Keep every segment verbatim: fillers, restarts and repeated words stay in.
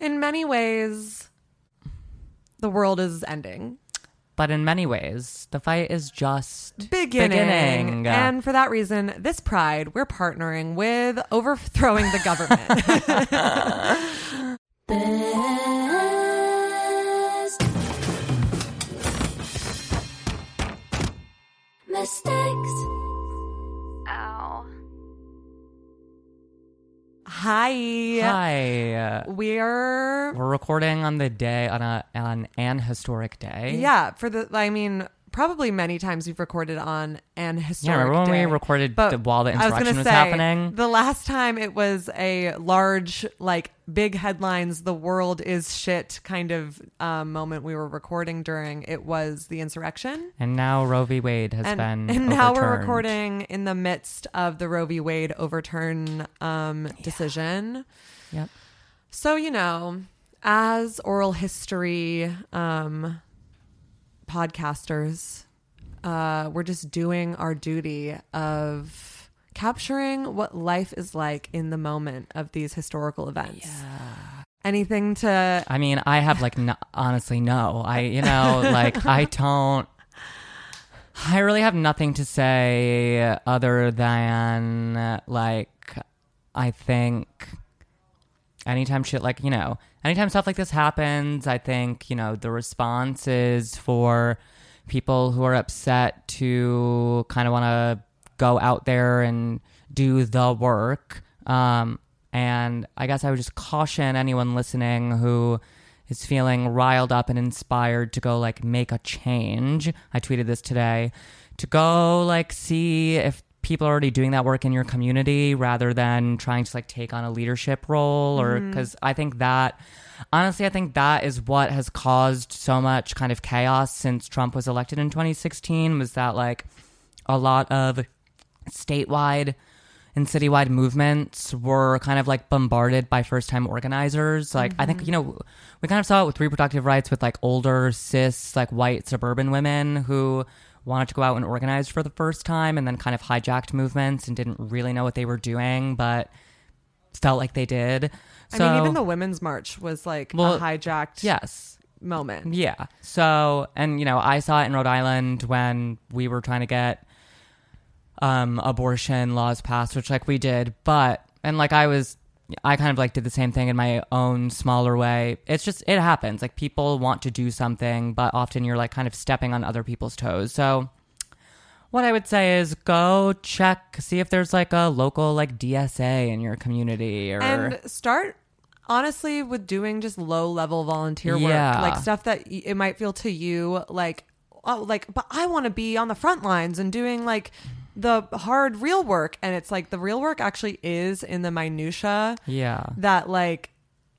In many ways, the world is ending. But in many ways, the fight is just beginning. beginning. And for that reason, this Pride, we're partnering with Overthrowing the Government. Best mistakes. Ow. Hi. Hi. We're We're recording on the day on a on an historic day. Yeah, for the I mean, probably many times we've recorded on an historic day. Yeah, remember when day. we recorded the, while the insurrection I was, was say, happening? The last time it was a large, like, big headlines, the world is shit kind of um, moment we were recording during. It was the insurrection. And now Roe v. Wade has and, been And overturned. Now we're recording in the midst of the Roe v. Wade overturn um, decision. Yeah. Yep. So, you know, as oral history... Um, podcasters uh we're just doing our duty of capturing what life is like in the moment of these historical events. Yeah. Anything to I mean I have like no, honestly no I you know like I don't I really have nothing to say other than like I think anytime shit like you know Anytime stuff like this happens, I think, you know, the response is for people who are upset to kind of want to go out there and do the work. Um, and I guess I would just caution anyone listening who is feeling riled up and inspired to go, like, make a change. I tweeted this today. To go, like, see if people are already doing that work in your community rather than trying to like take on a leadership role or because mm-hmm. I think that honestly, I think that is what has caused so much kind of chaos since Trump was elected in twenty sixteen was that like a lot of statewide and citywide movements were kind of like bombarded by first time organizers. Like mm-hmm. I think, you know, we kind of saw it with reproductive rights with like older cis, like white suburban women who wanted to go out and organize for the first time and then kind of hijacked movements and didn't really know what they were doing, but felt like they did. So, I mean, even the Women's March was like well, a hijacked yes. moment. Yeah. So, and, you know, I saw it in Rhode Island when we were trying to get um, abortion laws passed, which like we did, but, and like I was, I kind of like did the same thing in my own smaller way. It's just, it happens. Like people want to do something, but often you're like kind of stepping on other people's toes. So what I would say is go check, see if there's like a local like D S A in your community or... And start honestly with doing just low level volunteer yeah. work. Like stuff that it might feel to you like, oh, like, but I want to be on the front lines and doing like... the hard real work. And it's like the real work actually is in the minutia. Yeah. That like,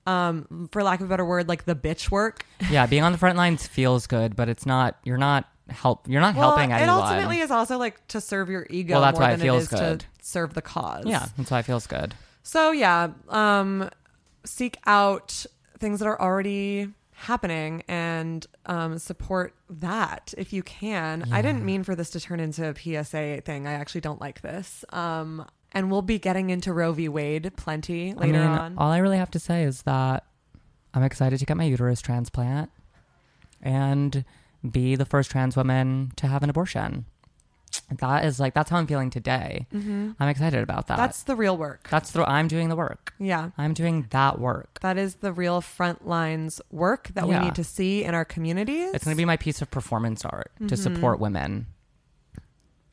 um, for lack of a better word, like the bitch work. Yeah. Being on the front lines feels good, but it's not, you're not help. You're not well, helping anyone. It ultimately is also like to serve your ego. Well, that's more why than it feels it is good. To serve the cause. Yeah. That's why it feels good. So yeah. Um, seek out things that are already happening and um support that if you can. Yeah. I didn't mean for this to turn into a P S A thing. I actually don't like this. Um and we'll be getting into Roe v. Wade plenty later I mean, on. All I really have to say is that I'm excited to get my uterus transplant and be the first trans woman to have an abortion. That is like that's how I'm feeling today. Mm-hmm. I'm excited about that. That's the real work. That's the I'm doing the work. Yeah, I'm doing that work. That is the real front lines work that yeah. we need to see in our communities. It's going to be my piece of performance art mm-hmm. to support women.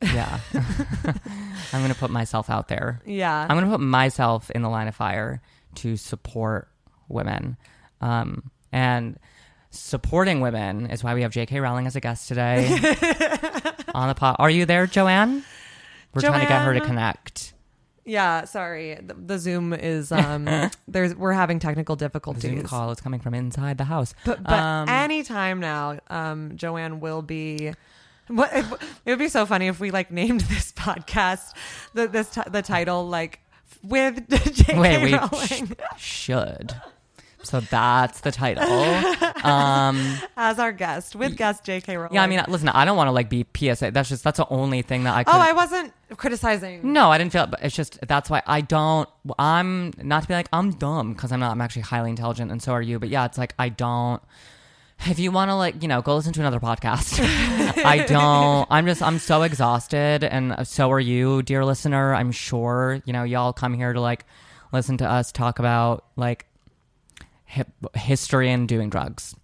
Yeah, I'm going to put myself out there. Yeah, I'm going to put myself in the line of fire to support women, um, and supporting women is why we have J K. Rowling as a guest today. On the pod. Are you there, Joanne? We're Joanne, trying to get her to connect. Yeah, sorry. The, the Zoom is um. there's we're having technical difficulties. The Zoom call is coming from inside the house. But, but um, anytime now, um, Joanne will be. What if, it would be so funny if we like named this podcast the this t- the title like with J K. Wait, we Rowling. Sh- should. So that's the title. Um, As our guest, with guest J K. Rowling. Yeah, I mean, listen, I don't want to like be P S A. That's just, that's the only thing that I could. Oh, I wasn't criticizing. No, I didn't feel it. But it's just, that's why I don't, I'm not to be like, I'm dumb because I'm not, I'm actually highly intelligent and so are you. But yeah, it's like, I don't, if you want to like, you know, go listen to another podcast. I don't, I'm just, I'm so exhausted and so are you, dear listener. I'm sure, you know, y'all come here to like, listen to us talk about like, history and doing drugs.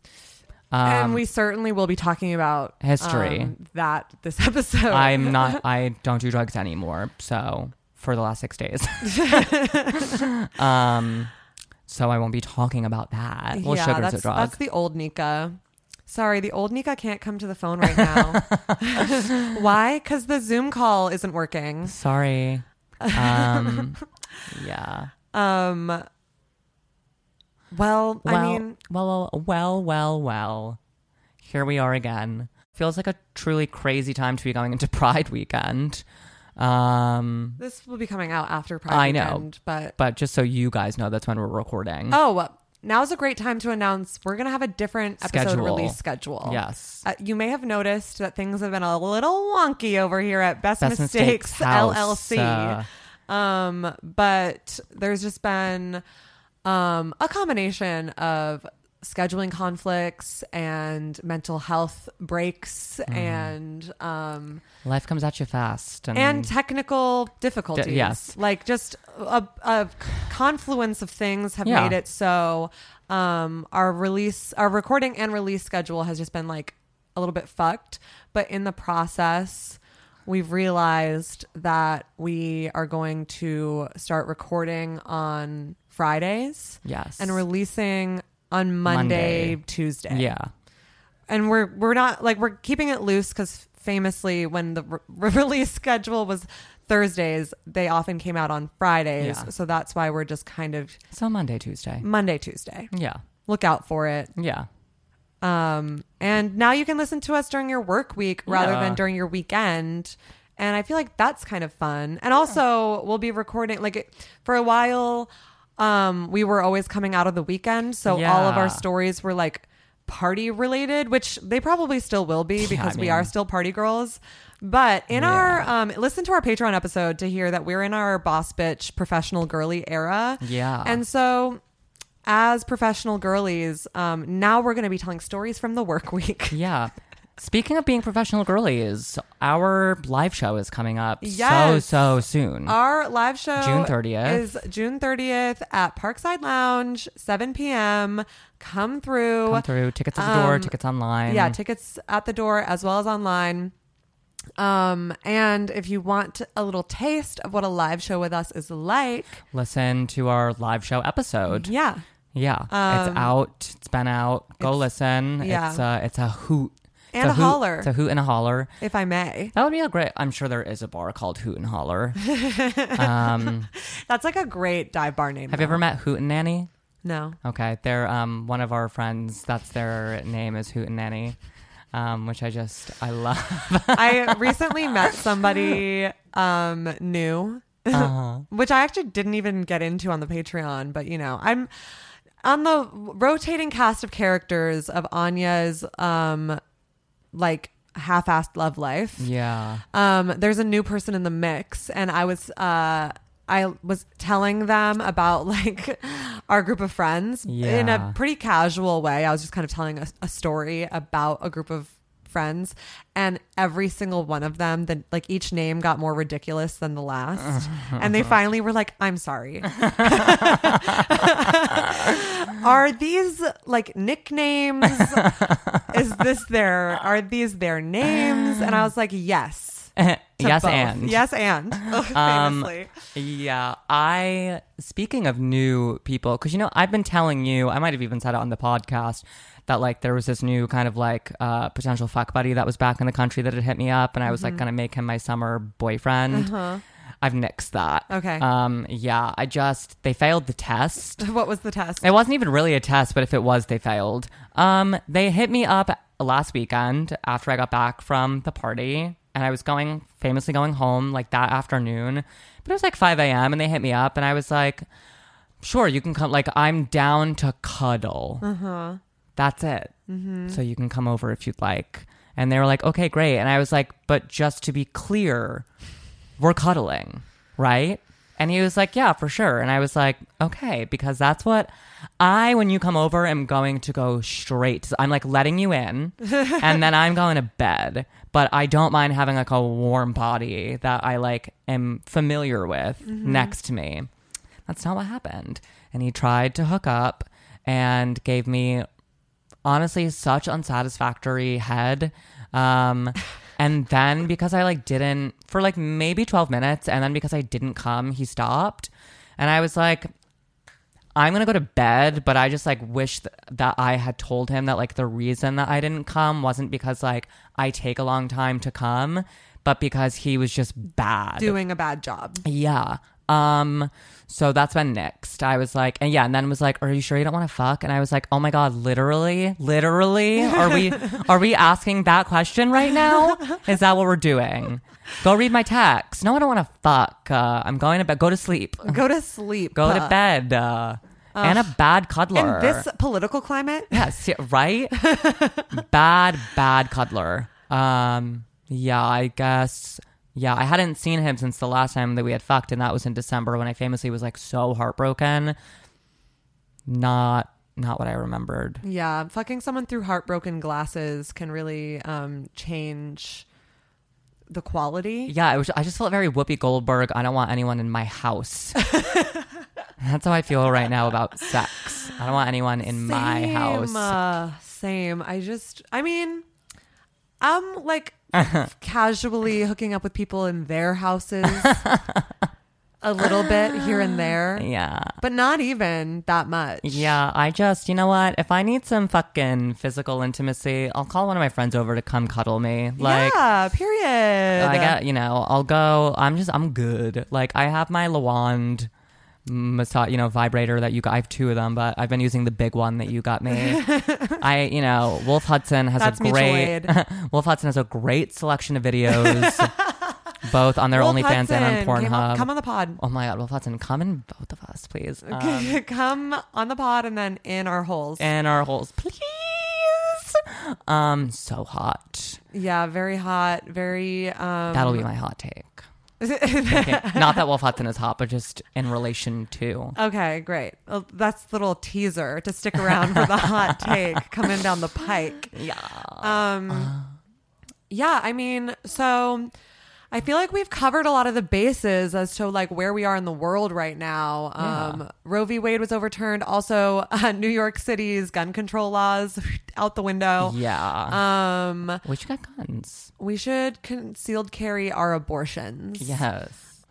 Um, and we certainly will be talking about history um, that this episode. I'm not, I don't do drugs anymore. So for the last six days. um, so I won't be talking about that. Well, yeah, sugar's that's, a drug. That's the old Nika. Sorry, the old Nika can't come to the phone right now. Why? Because the Zoom call isn't working. Sorry. Um, yeah. Um, Well, well, I mean, well, well, well, well, well, here we are again. Feels like a truly crazy time to be going into Pride weekend. Um, this will be coming out after Pride I weekend, know, but but just so you guys know, that's when we're recording. Oh, now's a great time to announce we're going to have a different episode schedule. release schedule. Yes. Uh, you may have noticed that things have been a little wonky over here at Best, Best Mistakes, Mistakes L L C. Uh, um, but there's just been... Um, a combination of scheduling conflicts and mental health breaks mm. and um, life comes at you fast and, and technical difficulties. D- yes, like just a, a confluence of things have yeah. made it so um, our release, our recording and release schedule has just been like a little bit fucked. But in the process, we've realized that we are going to start recording on Fridays, yes, and releasing on Monday, Monday. Tuesday, yeah. And we're we're not like we're keeping it loose because famously when the re- release schedule was Thursdays, they often came out on Fridays, yeah. So that's why we're just kind of so Monday, Tuesday, Monday, Tuesday, yeah. Look out for it, yeah. Um, and now you can listen to us during your work week rather yeah. than during your weekend. And I feel like that's kind of fun. And yeah. also, we'll be recording like for a while. Um, we were always coming out of the weekend, so yeah. all of our stories were like party related, which they probably still will be because yeah, I mean, we are still party girls. But in yeah. our um, listen to our Patreon episode to hear that we're in our boss bitch professional girly era. Yeah, and so as professional girlies, um, now we're going to be telling stories from the work week. Yeah. Speaking of being professional girlies, our live show is coming up yes. so, so soon. Our live show June thirtieth is June thirtieth at Parkside Lounge, seven p.m. Come through. Come through. Tickets at the um, door, tickets online. Yeah, tickets at the door as well as online. Um, and if you want a little taste of what a live show with us is like, listen to our live show episode. Yeah. Yeah. Um, it's out. It's been out. Go listen. Yeah. It's uh, it's a hoot. And so a hoot, holler. It's a hoot and a holler. If I may. That would be a great... I'm sure there is a bar called Hoot and Holler. Um, That's like a great dive bar name. Have though. you ever met Hoot and Nanny? No. Okay. They're um, one of our friends. That's their name is Hoot and Nanny, um, which I just... I love. I recently met somebody um, new, uh-huh. which I actually didn't even get into on the Patreon. But, you know, I'm... On the rotating cast of characters of Anya's... Um, like half-assed love life. Yeah. Um, there's a new person in the mix, and I was uh I was telling them about like our group of friends yeah. in a pretty casual way. I was just kind of telling a, a story about a group of friends, and every single one of them, the, like each name got more ridiculous than the last, and they finally were like, I'm sorry. Are these like nicknames? Is this their, are these their names? And I was like, yes. Yes, both. and. Yes, and. um, famously. Yeah. I, speaking of new people, because, you know, I've been telling you, I might have even said it on the podcast, that like there was this new kind of like uh, potential fuck buddy that was back in the country that had hit me up, and I was mm-hmm. like going to make him my summer boyfriend. Uh-huh. I've nixed that. Okay. Um. Yeah, I just, they failed the test. What was the test? It wasn't even really a test, but if it was, they failed. Um. They hit me up last weekend after I got back from the party, and I was going, famously going home like that afternoon, but it was like five a.m. and they hit me up and I was like, sure, you can come, like, I'm down to cuddle. Uh-huh. That's it. Mm-hmm. So you can come over if you'd like. And they were like, okay, great. And I was like, but just to be clear, we're cuddling, right? And he was like, yeah, for sure. And I was like, okay, because that's what I, when you come over, am going to go straight. So I'm like letting you in and then I'm going to bed. But I don't mind having like a warm body that I like am familiar with mm-hmm. next to me. That's not what happened. And he tried to hook up and gave me, honestly, such unsatisfactory head. Um, and then because I like didn't for like maybe twelve minutes, and then because I didn't come, he stopped. And I was like, I'm going to go to bed. But I just like wish th- that I had told him that like the reason that I didn't come wasn't because like I take a long time to come, but because he was just bad. Doing a bad job. Yeah. Um, so that's been nixed. I was like, and yeah, and then was like, are you sure you don't want to fuck? And I was like, oh my God, literally, literally, are we, are we asking that question right now? Is that what we're doing? Go read my text. No, I don't want to fuck. Uh, I'm going to bed. Go to sleep. Go to sleep. Go to bed. Uh, uh, and a bad cuddler. In this political climate? Yes. Right? Bad, bad cuddler. Um, yeah, I guess... Yeah, I hadn't seen him since the last time that we had fucked, and that was in December when I famously was like so heartbroken. Not not what I remembered. Yeah, fucking someone through heartbroken glasses can really um, change the quality. Yeah, it was, I just felt very Whoopi Goldberg. I don't want anyone in my house. That's how I feel right now about sex. I don't want anyone in Same, my house. Uh, same. I just, I mean, I'm like... casually hooking up with people in their houses a little bit here and there. Yeah. But not even that much. Yeah. I just, you know what? If I need some fucking physical intimacy, I'll call one of my friends over to come cuddle me. Like, yeah, period. I got, you know, I'll go. I'm just, I'm good. Like, I have my Lawand massage, you know, vibrator that you got. I have two of them, but I've been using the big one that you got me. I, you know, Wolf Hudson has That's a great Wolf Hudson has a great selection of videos, both on their Wolf OnlyFans Hudson. and on Pornhub. Come on the pod. Oh my God, Wolf Hudson, come in both of us, please. Um, come on the pod and then in our holes. In our holes, please. Um, so hot. Yeah, very hot. Very. Um... That'll be my hot take. Not that Wolf Hudson is hot, but just in relation to. Okay, great. Well, that's a little teaser to stick around for the hot take coming down the pike. Yeah. Um, yeah, I mean, so I feel like we've covered a lot of the bases as to like where we are in the world right now. Um, yeah. Roe v. Wade was overturned. Also, uh, New York City's gun control laws out the window. Yeah. Um, we should get guns. We should concealed carry our abortions. Yes.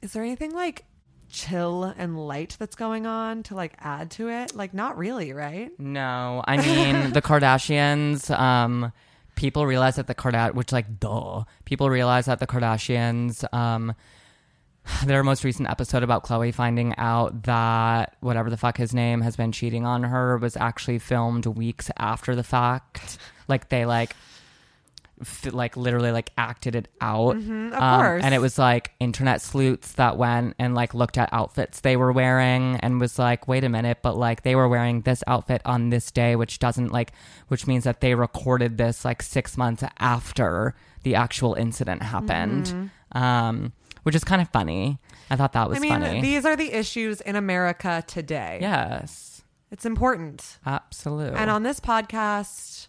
Is there anything like chill and light that's going on to like add to it? Like, not really, right? No. I mean, the Kardashians... Um, people realize that the Kardashians, which like, duh. People realize that the Kardashians, um, their most recent episode about Khloe finding out that whatever the fuck his name has been cheating on her was actually filmed weeks after the fact. Like they like, f- like literally like acted it out. Mm-hmm, of um, course. And it was like internet sleuths that went and like looked at outfits they were wearing and was like, wait a minute, but like they were wearing this outfit on this day, which doesn't like, which means that they recorded this like six months after the actual incident happened, mm-hmm. um, which is kind of funny. I thought that was funny. I mean, funny. These are the issues in America today. Yes. It's important. Absolutely. And on this podcast...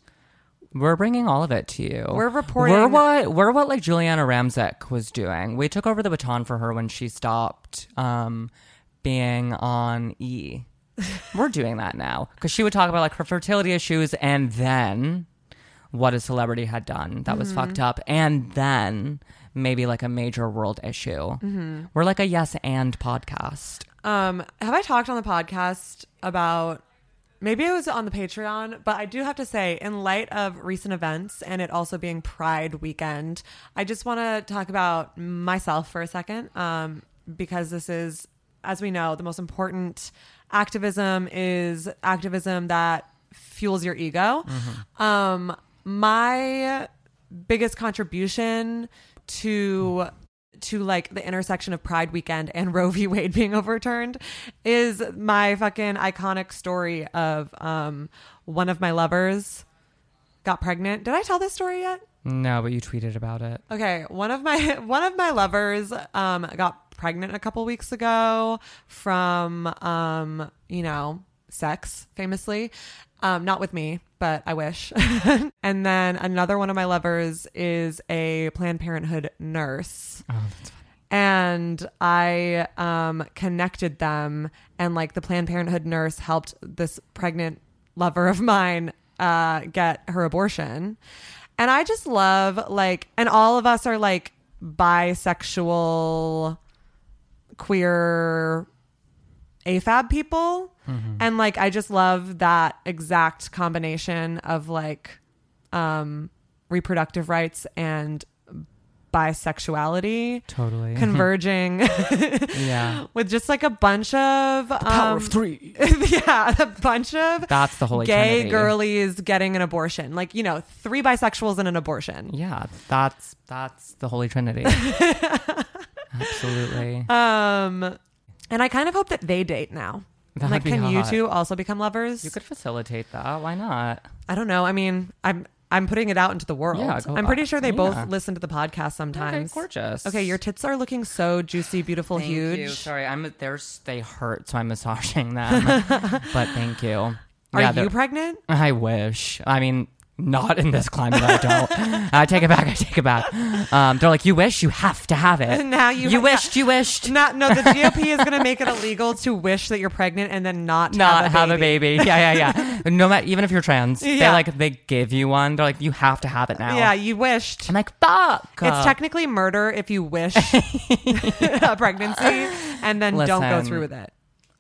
We're bringing all of it to you. We're reporting. We're what, we're what like Julianna Ramczyk was doing. We took over the baton for her when she stopped um, being on E. We're doing that now. Because she would talk about like her fertility issues and then what a celebrity had done that mm-hmm. was fucked up. And then maybe like a major world issue. Mm-hmm. We're like a yes and podcast. Um, have I talked on the podcast about Maybe it was on the Patreon, but I do have to say, in light of recent events and it also being Pride weekend, I just want to talk about myself for a second, um, because this is, as we know, the most important activism is activism that fuels your ego. Mm-hmm. Um, my biggest contribution to... to like the intersection of Pride weekend and Roe v. Wade being overturned is my fucking iconic story of um, one of my lovers got pregnant. Did I tell this story yet? No, but you tweeted about it. Okay. One of my, one of my lovers um, got pregnant a couple weeks ago from, um, you know, sex famously. Um, not with me, but I wish. And then another one of my lovers is a Planned Parenthood nurse. Oh, that's funny. And I um, connected them, and like the Planned Parenthood nurse helped this pregnant lover of mine uh, get her abortion. And I just love like, and all of us are like bisexual, queer, A F A B people. Mm-hmm. And like, I just love that exact combination of like, um, reproductive rights and bisexuality totally converging yeah with just like a bunch of the power um, of three yeah a bunch of that's the holy gay Trinity. Girlies getting an abortion, like, you know, three bisexuals and an abortion. Yeah, that's that's the holy Trinity. Absolutely. Um, and I kind of hope that they date now. That'd like, can hot. You two also become lovers? You could facilitate that. Why not? I don't know. I mean, I'm I'm putting it out into the world. Yeah, I'm pretty sure they yeah. both listen to the podcast sometimes. Okay, gorgeous. Okay, your tits are looking so juicy, beautiful, thank huge. You. Sorry, I'm they're they hurt, so I'm massaging them. But thank you. Are yeah, you pregnant? I wish. I mean, not in this climate. I don't. I take it back. I take it back. Um, they're like, you wish, you have to have it. Now you, you wished, you wished. Not, no, the G O P is going to make it illegal to wish that you're pregnant and then not not have a baby. Have a baby. Yeah, yeah, yeah. No matter, even if you're trans, yeah. they like they give you one. They're like, you have to have it now. Yeah, you wished. I'm like, fuck. It's technically murder if you wish a pregnancy and then Listen, don't go through with it.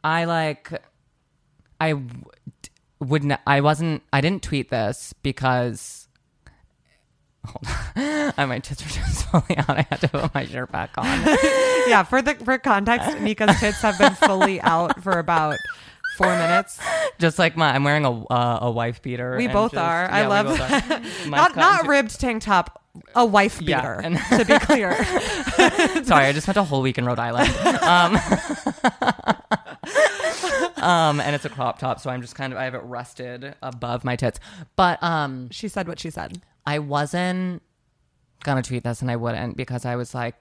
I like, I. Wouldn't I wasn't I didn't tweet this because hold on my tits were just fully out. I had to put my shirt back on. Yeah, for the for context, Nika's tits have been fully out for about four minutes. Just like my I'm wearing a uh, a wife beater. We both just, are. Yeah, I love that. not not too. Ribbed tank top. A wife beater, yeah, and to be clear. Sorry, I just spent a whole week in Rhode Island. Um, um, and it's a crop top, so I'm just kind of, I have it rested above my tits. But um, she said what she said. I wasn't going to tweet this, and I wouldn't, because I was like,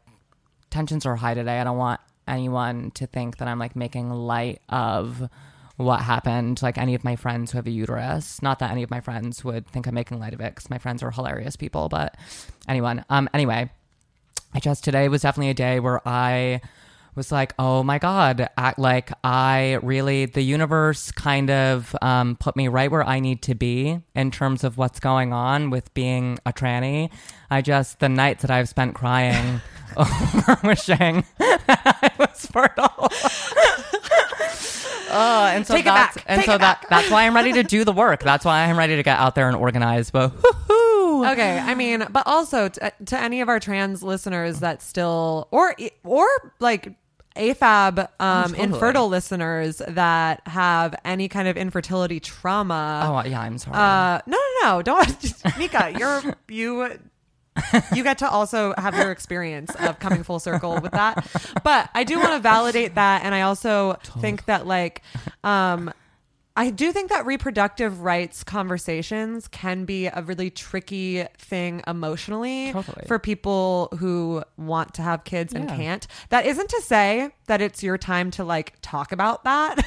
tensions are high today. I don't want anyone to think that I'm like making light of what happened, like any of my friends who have a uterus. Not that any of my friends would think I'm making light of it, because my friends are hilarious people, but anyone. Um, anyway, I just, today was definitely a day where I was like, oh my God, act like I really, the universe kind of um, put me right where I need to be in terms of what's going on with being a tranny. I just, the nights that I've spent crying over wishing that I was fertile. Oh, and so Take that's and Take so that that's why I'm ready to do the work. That's why I'm ready to get out there and organize. But woo-hoo. Okay, I mean, but also to, to any of our trans listeners that still or or like A F A B um, oh, totally. infertile listeners that have any kind of infertility trauma. Oh yeah, I'm sorry. Uh, no, no, no, don't, Nika. You're you. You get to also have your experience of coming full circle with that. But I do want to validate that. And I also totally. think that like, um, I do think that reproductive rights conversations can be a really tricky thing emotionally totally. for people who want to have kids yeah. and can't. That isn't to say that it's your time to like talk about that.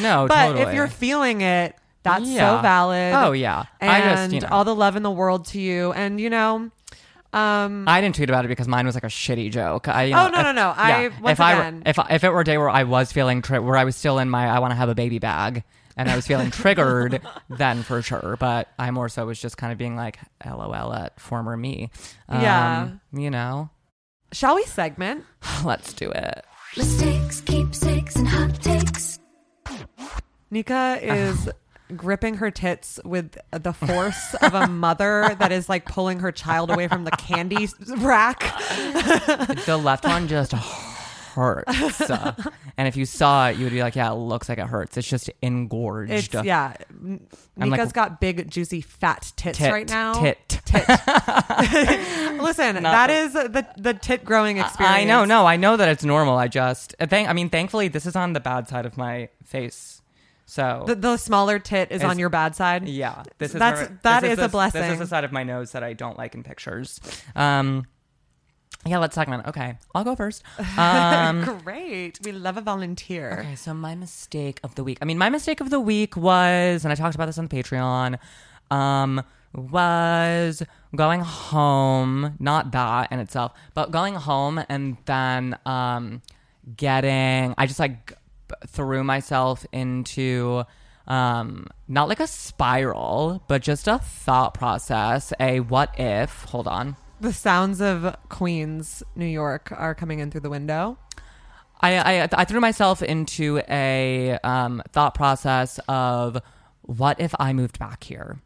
No, but totally. if you're feeling it, that's yeah. so valid. Oh yeah. And I just, you know. all the love in the world to you. And you know, Um, I didn't tweet about it because mine was like a shitty joke. I, you know, oh no, if, no, no! I yeah, once if again, I, if if it were a day where I was feeling tri- where I was still in my I want to have a baby bag and I was feeling triggered, then for sure. But I more so was just kind of being like, LOL at former me. Um, yeah, you know. Shall we segment? Let's do it. Mistakes, keepsakes, and hot takes. Nika is gripping her tits with the force of a mother that is like pulling her child away from the candy rack. The left one just hurts. And if you saw it, you would be like, yeah, it looks like it hurts. It's just engorged. It's, yeah. Nika's like, got big, juicy, fat tits tit, right now. Tit. Tit. Listen, Nothing. that is the, the tit growing experience. I know. No, I know that it's normal. I just, thank, I mean, thankfully, this is on the bad side of my face. So the, the smaller tit is, is on your bad side. Yeah, this is that's my, that this is, is a, a blessing. This is the side of my nose that I don't like in pictures. Um, yeah, let's talk about it. Okay, I'll go first. Um, Great, we love a volunteer. Okay, so my mistake of the week. I mean, my mistake of the week was, and I talked about this on the Patreon, um, was going home. Not that in itself, but going home and then um, getting. I just like. threw myself into um not like a spiral, but just a thought process, a what if. Hold on, the sounds of Queens, New York are coming in through the window. I I, I threw myself into a um thought process of what if I moved back here.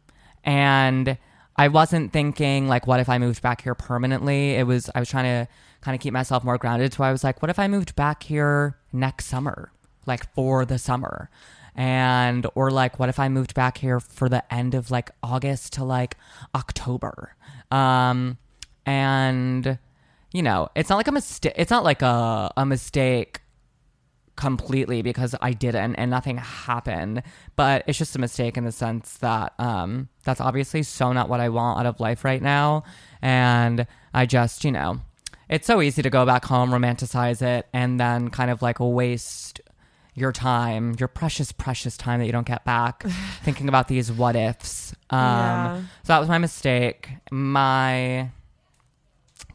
And I wasn't thinking like, what if I moved back here permanently? It was, I was trying to kind of keep myself more grounded. So I was like, what if I moved back here next summer, like for the summer? And, or like, what if I moved back here for the end of like August to like October? Um, and you know, it's not like a mistake. It's not like a, a mistake completely, because I didn't and nothing happened, but it's just a mistake in the sense that, um, that's obviously so not what I want out of life right now. And I just, you know, it's so easy to go back home, romanticize it, and then kind of like waste your time, your precious, precious time that you don't get back thinking about these what ifs. Um, yeah. So that was my mistake. My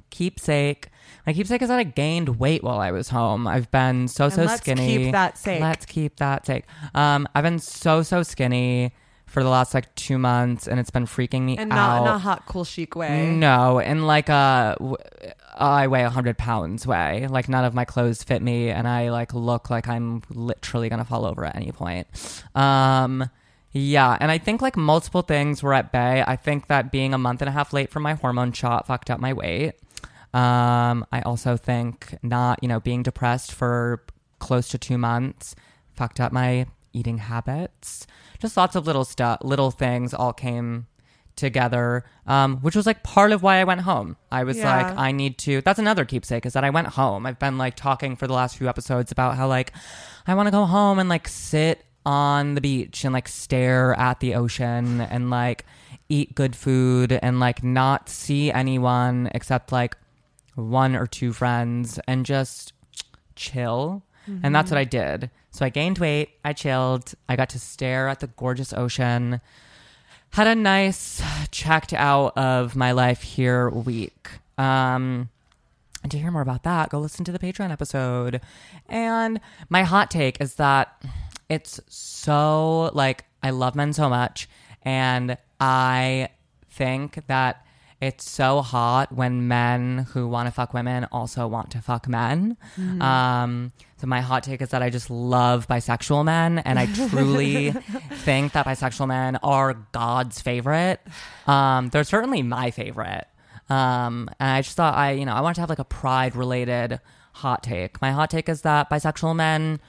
keepsake. My keepsake is that I gained weight while I was home. I've been so, and so let's skinny. Let's keep that sake. Let's keep that sake. Um, I've been so, so skinny for the last like two months, and it's been freaking me and not, out. And not in a hot, cool, chic way. No, in like a, I weigh one hundred pounds way. Like none of my clothes fit me, and I like look like I'm literally going to fall over at any point. Um, yeah, and I think like multiple things were at bay. I think that being a month and a half late for my hormone shot fucked up my weight. Um, I also think not, you know, being depressed for close to two months fucked up my eating habits. Just lots of little stuff, little things all came together, um, which was like part of why I went home. I was yeah. like, I need to, that's another keepsake is that I went home. I've been like talking for the last few episodes about how like, I want to go home and like sit on the beach and like stare at the ocean and like eat good food and like not see anyone except like one or two friends and just chill. Mm-hmm. And that's what I did. So I gained weight, I chilled, I got to stare at the gorgeous ocean, had a nice checked out of my life here week. Um, and to hear more about that, go listen to the Patreon episode. And my hot take is that it's so, like, I love men so much, and I think that it's so hot when men who want to fuck women also want to fuck men. Mm-hmm. Um, so my hot take is that I just love bisexual men. And I truly think that bisexual men are God's favorite. Um, they're certainly my favorite. Um, and I just thought I, you know, I wanted to have like a pride related hot take. My hot take is that bisexual men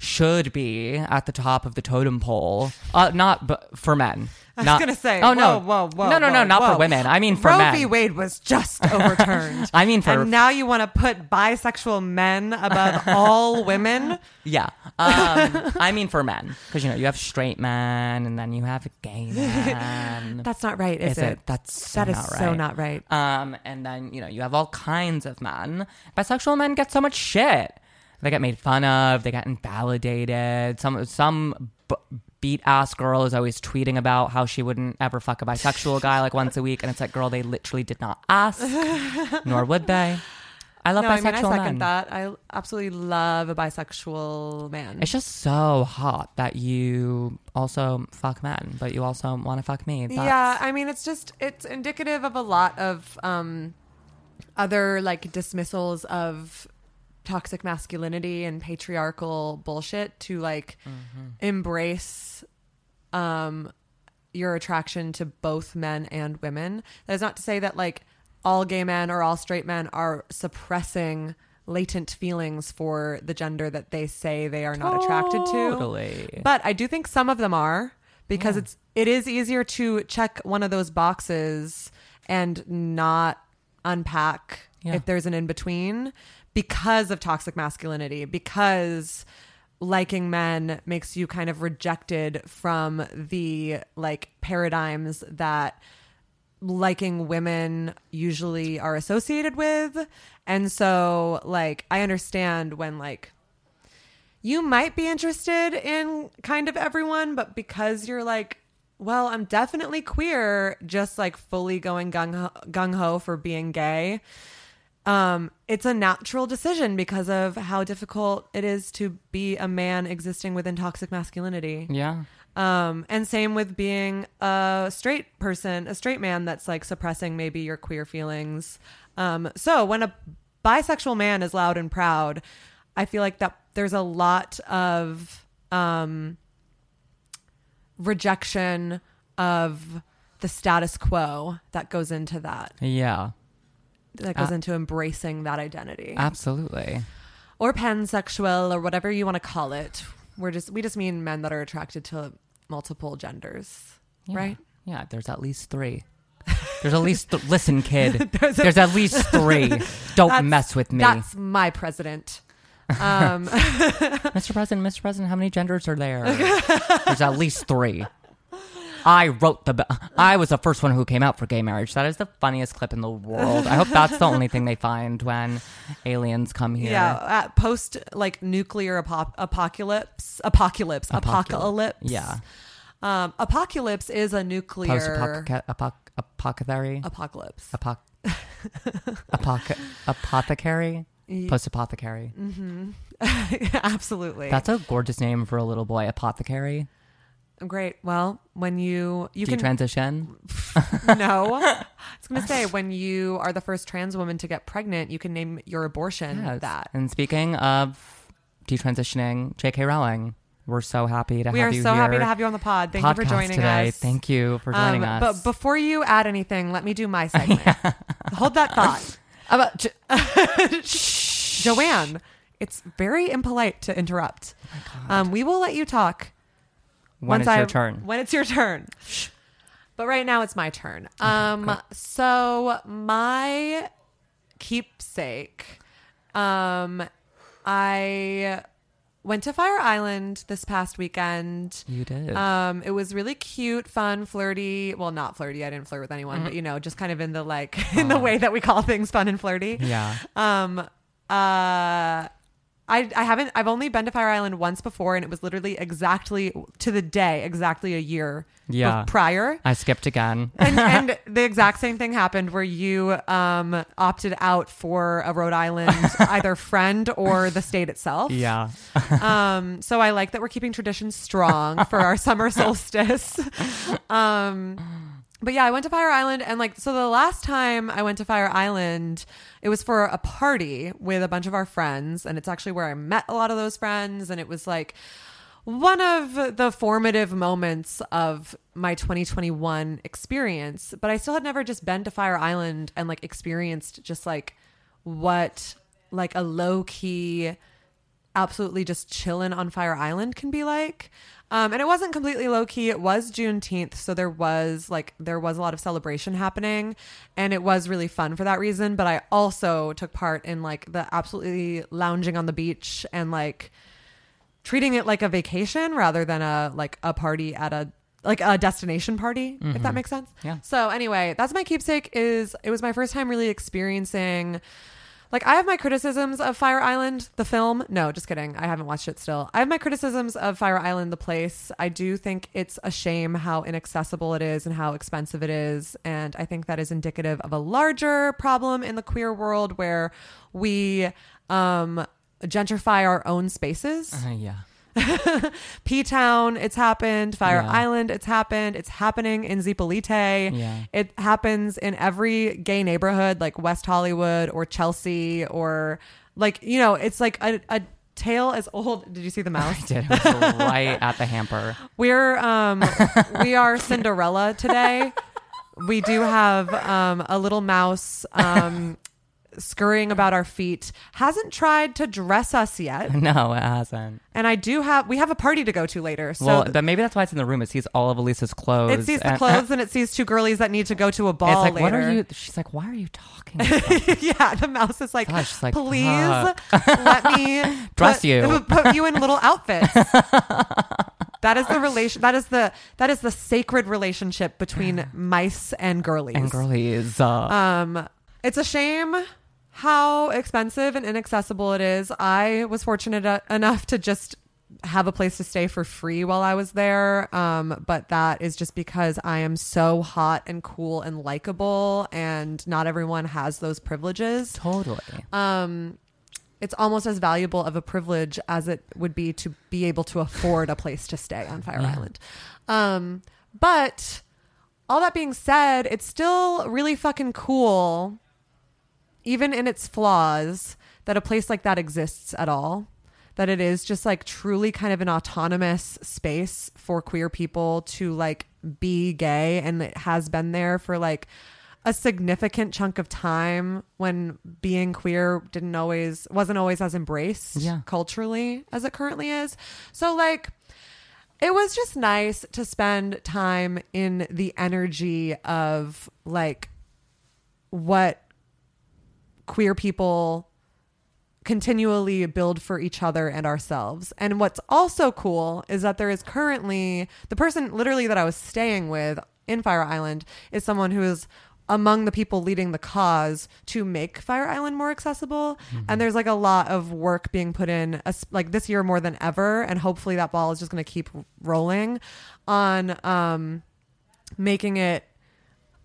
should be at the top of the totem pole. Uh, not b- for men. I was not, gonna say. Oh no! Whoa! Whoa! whoa no! No! No! Whoa, not whoa. For women. I mean for Roe men. Roe v. Wade was just overturned. I mean for. And now you want to put bisexual men above all women? Yeah. Um, I mean for men, because you know you have straight men, and then you have gay men. That's not right, is, is it? it? That's so that is not right. so not right. Um, and then you know you have all kinds of men. Bisexual men get so much shit. They get made fun of. They get invalidated. Some some. B- beat ass girl is always tweeting about how she wouldn't ever fuck a bisexual guy like once a week, and it's like, girl, they literally did not ask, nor would they. I love no, bisexual men. I mean, I second men. that. I absolutely love a bisexual man. It's just so hot that you also fuck men, but you also want to fuck me. That's... Yeah, I mean, it's just it's indicative of a lot of um, other like dismissals of toxic masculinity and patriarchal bullshit to like mm-hmm. embrace um, your attraction to both men and women. That is not to say that like all gay men or all straight men are suppressing latent feelings for the gender that they say they are not attracted to. Totally. But I do think some of them are, because yeah. it's it is easier to check one of those boxes and not unpack yeah. if there's an in-between, because of toxic masculinity, because liking men makes you kind of rejected from the like paradigms that liking women usually are associated with. And so like I understand when like you might be interested in kind of everyone, but because you're like, well, I'm definitely queer, just like fully going gung-ho, gung-ho for being gay, um it's a natural decision because of how difficult it is to be a man existing within toxic masculinity. Yeah. Um, and same with being a straight person, a straight man that's like suppressing maybe your queer feelings. Um, so when a bisexual man is loud and proud, I feel like that there's a lot of um, rejection of the status quo that goes into that. Yeah. That goes uh, into embracing that identity. Absolutely. Or pansexual or whatever you want to call it. We're just, we just mean men that are attracted to multiple genders, yeah. right? Yeah, there's at least three. There's at least, th- listen, kid, there's, a- there's at least three. Don't that's, mess with me. That's my president. Um, Mister President, Mister President, how many genders are there? There's at least three. I wrote the, be- I was the first one who came out for gay marriage. That is the funniest clip in the world. I hope that's the only thing they find when aliens come here. Yeah, uh, post like nuclear apo- apocalypse, apocalypse, apocalypse. Yeah. Um, apocalypse is a nuclear. Post-apoca- apoc- apothecary? Apocalypse. Apoc- apoc- apothecary? Post-apothecary. Mm-hmm. Absolutely. That's a gorgeous name for a little boy, apothecary. Great. Well, when you you can transition. No, I was going to say when you are the first trans woman to get pregnant, you can name your abortion yes. that. And speaking of detransitioning, J K. Rowling, we're so happy to we have you here. We are so happy to have you on the pod. Thank you for joining today. us. Thank you for joining um, us. But before you add anything, let me do my segment. Yeah. Hold that thought. About jo- Joanne, it's very impolite to interrupt. Oh my God. Um, we will let you talk. When it's your turn. When it's your turn. But right now it's my turn. Um, okay, so my keepsake, um, I went to Fire Island this past weekend. You did. Um, it was really cute, fun, flirty. Well, not flirty. I didn't flirt with anyone, mm-hmm. but you know, just kind of in the like, in oh. the way that we call things fun and flirty. Yeah. Um, uh, I, I haven't, I've only been to Fire Island once before, and it was literally exactly to the day, exactly a year yeah. b- prior. I skipped again. and, and the exact same thing happened where you um, opted out for a Rhode Island, either friend or the state itself. Yeah. um. So I like that we're keeping traditions strong for our summer solstice. um. But yeah, I went to Fire Island, and like, so the last time I went to Fire Island, it was for a party with a bunch of our friends, and it's actually where I met a lot of those friends, and it was like one of the formative moments of my twenty twenty-one experience. But I still had never just been to Fire Island and like experienced just like what like a low key, absolutely just chillin' on Fire Island can be like. Um, and it wasn't completely low key. It was Juneteenth. So there was like, there was a lot of celebration happening, and it was really fun for that reason. But I also took part in like the absolutely lounging on the beach and like treating it like a vacation rather than a, like a party at a, like a destination party, mm-hmm. if that makes sense. Yeah. So anyway, that's my keepsake. Is it was my first time really experiencing like, I have my criticisms of Fire Island, the film. No, just kidding. I haven't watched it still. I have my criticisms of Fire Island, the place. I do think it's a shame how inaccessible it is and how expensive it is. And I think that is indicative of a larger problem in the queer world where we um, gentrify our own spaces. Uh, yeah. P-town, it's happened. Fire yeah. Island, it's happened. It's happening in Zipolite. Yeah. It happens in every gay neighborhood like West Hollywood or Chelsea, or like, you know, it's like a, a Tale as old. Did you see the mouse? I did. It was right at the hamper. We're um, we are Cinderella today. We do have um, a little mouse um, scurrying about our feet. Hasn't tried to dress us yet. No, it hasn't. And I do have. We have a party to go to later. So well, but maybe that's why it's in the room. It sees all of Elisa's clothes. It sees and, the clothes, and it sees two girlies that need to go to a ball. It's like, later. What are you? She's like, why are you talking? Yeah, the mouse is like, Gosh, like please let me dress you, put you in little outfits. That is the relation. That is the that is the sacred relationship between mice and girlies. And girlies. Uh, um, it's a shame how expensive and inaccessible it is. I was fortunate uh, enough to just have a place to stay for free while I was there. Um, but that is just because I am so hot and cool and likable, and not everyone has those privileges. Totally. Um, it's almost as valuable of a privilege as it would be to be able to afford a place to stay on Fire yeah. Island. Um, but all that being said, it's still really fucking cool, even in its flaws, that a place like that exists at all. That it is just like truly kind of an autonomous space for queer people to like be gay. And it has been there for like a significant chunk of time when being queer didn't always, wasn't always as embraced yeah. culturally as it currently is. So like it was just nice to spend time in the energy of like what queer people continually build for each other and ourselves. And what's also cool is that there is currently the person literally that I was staying with in Fire Island is someone who is among the people leading the cause to make Fire Island more accessible. Mm-hmm. And there's like a lot of work being put in like this year more than ever. And hopefully that ball is just going to keep rolling on um, making it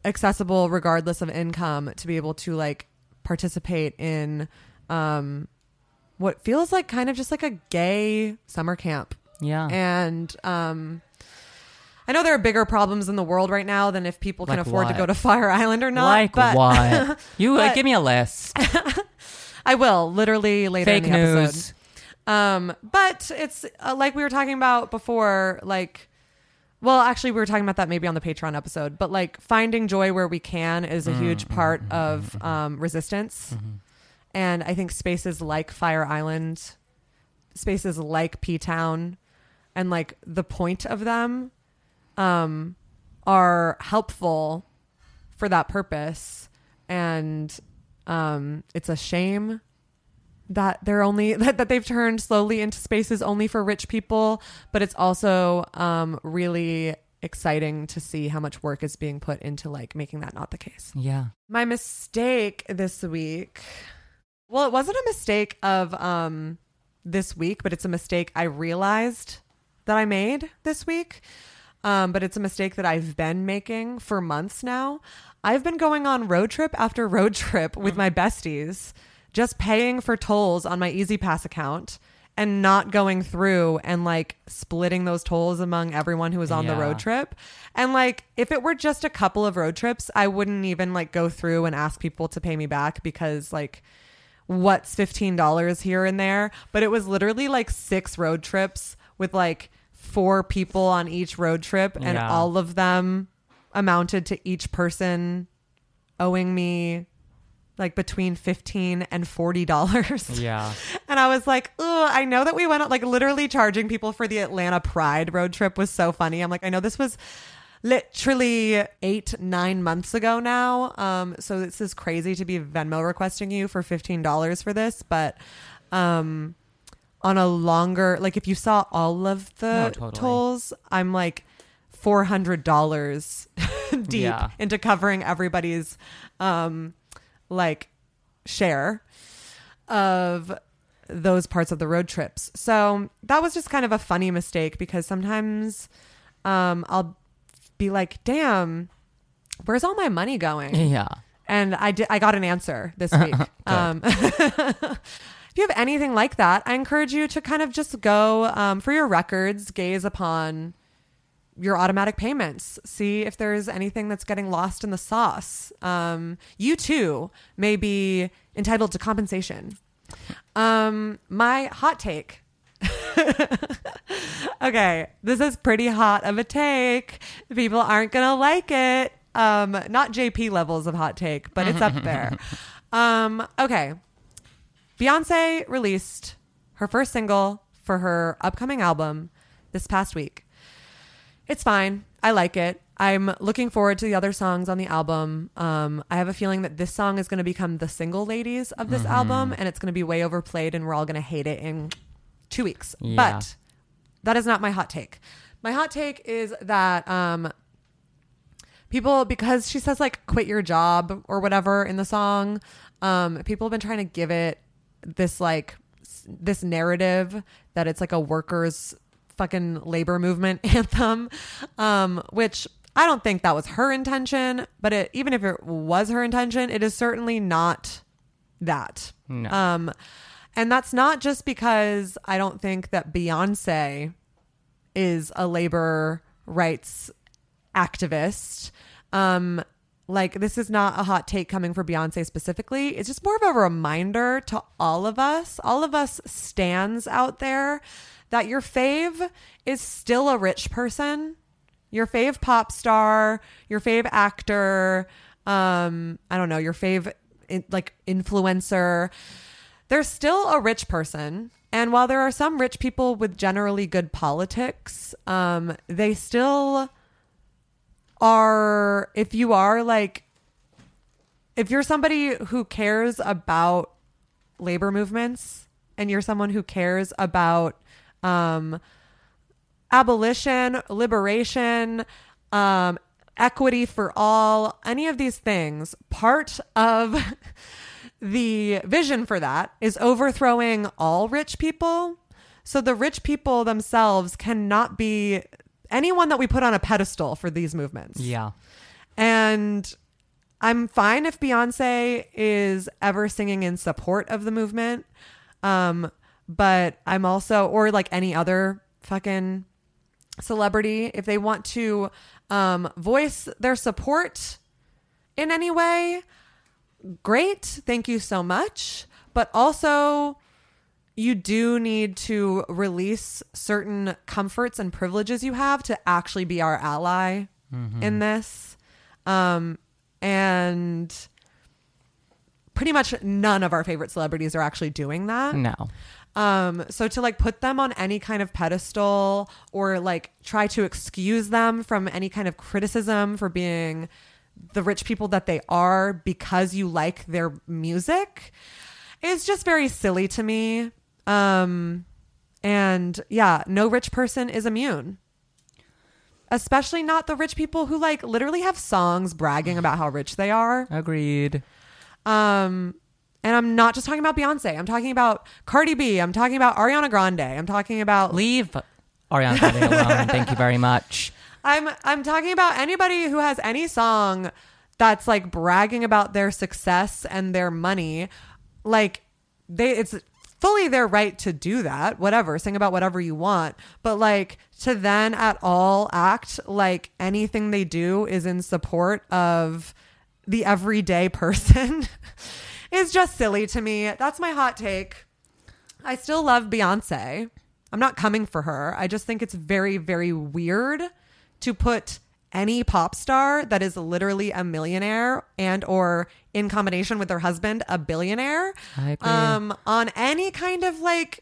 accessible regardless of income to be able to like participate in um, what feels like kind of just like a gay summer camp. Yeah. And um, I know there are bigger problems in the world right now than if people like can afford what? to go to Fire Island or not. Like but, what? You but, uh, give me a list. I will literally later Fake in the news. episode. Um, but it's uh, like we were talking about before, like, well, actually we were talking about that maybe on the Patreon episode, but like finding joy where we can is a mm-hmm. huge part mm-hmm. of um, resistance. Mm-hmm. And I think spaces like Fire Island, spaces like P-town, and like the point of them um, are helpful for that purpose. And um, it's a shame that they're only that, that they've turned slowly into spaces only for rich people. But it's also um, really exciting to see how much work is being put into like making that not the case. Yeah. My mistake this week. Well, it wasn't a mistake of um, this week, but it's a mistake I realized that I made this week. Um, but it's a mistake that I've been making for months now. I've been going on road trip after road trip with my besties, just paying for tolls on my Easy Pass account and not going through and like splitting those tolls among everyone who was on yeah. the road trip. And like, if it were just a couple of road trips, I wouldn't even like go through and ask people to pay me back because like, what's fifteen dollars here and there, but it was literally like six road trips with like four people on each road trip, and yeah. all of them amounted to each person owing me like between fifteen and forty dollars. Yeah. And I was like, oh, I know that we went like literally charging people for the Atlanta Pride road trip was so funny. I'm like, I know this was literally eight, nine months ago now. Um, so this is crazy to be Venmo requesting you for fifteen dollars for this. But um, on a longer, like if you saw all of the no, totally. tolls, I'm like four hundred dollars deep yeah. into covering everybody's um, like share of those parts of the road trips. So that was just kind of a funny mistake because sometimes um, I'll be like, damn, where's all my money going? Yeah. And I did, I got an answer this week. um, if you have anything like that, I encourage you to kind of just go um, for your records, gaze upon your automatic payments, see if there's anything that's getting lost in the sauce. Um, you too may be entitled to compensation. Um, my hot take. Okay, this is pretty hot of a take. People aren't gonna like it. Um, not J P levels of hot take, but it's up there. Um, okay, Beyonce released her first single for her upcoming album this past week. It's fine. I like it. I'm looking forward to the other songs on the album. Um, I have a feeling that this song is going to become the single ladies of this mm-hmm. album, and it's going to be way overplayed, and we're all going to hate it in two weeks. Yeah. But that is not my hot take. My hot take is that um, people, because she says like quit your job or whatever in the song, um, people have been trying to give it this like s- this narrative that it's like a workers' fucking labor movement anthem, um, which I don't think that was her intention, but it, even if it was her intention, it is certainly not that. No. Um, and that's not just because I don't think that Beyonce is a labor rights activist. Um, like, this is not a hot take coming for Beyonce specifically. It's just more of a reminder to all of us, all of us stands out there, that your fave is still a rich person, your fave pop star, your fave actor, um, I don't know, your fave in, like influencer. They're still a rich person. And while there are some rich people with generally good politics, um, they still are, if you are like, if you're somebody who cares about labor movements and you're someone who cares about Um, abolition, liberation, um, equity for all, any of these things, part of the vision for that is overthrowing all rich people. So the rich people themselves cannot be anyone that we put on a pedestal for these movements. Yeah. And I'm fine if Beyonce is ever singing in support of the movement. Um, But I'm also, or like any other fucking celebrity, if they want to um, voice their support in any way, great. Thank you so much. But also, you do need to release certain comforts and privileges you have to actually be our ally mm-hmm. in this. Um, and pretty much none of our favorite celebrities are actually doing that. No. Um, so to like put them on any kind of pedestal or like try to excuse them from any kind of criticism for being the rich people that they are because you like their music is just very silly to me. Um, and yeah, no rich person is immune, especially not the rich people who like literally have songs bragging about how rich they are. Agreed. Um, And I'm not just talking about Beyonce. I'm talking about Cardi B. I'm talking about Ariana Grande. I'm talking about... Leave Ariana Grande alone. Thank you very much. I'm I'm talking about anybody who has any song that's like bragging about their success and their money. Like, they it's fully their right to do that. Whatever. Sing about whatever you want. But like, to then at all act like anything they do is in support of the everyday person... It's just silly to me. That's my hot take. I still love Beyonce. I'm not coming for her. I just think it's very, very weird to put any pop star that is literally a millionaire and or in combination with her husband, a billionaire, I agree. Um, on any kind of like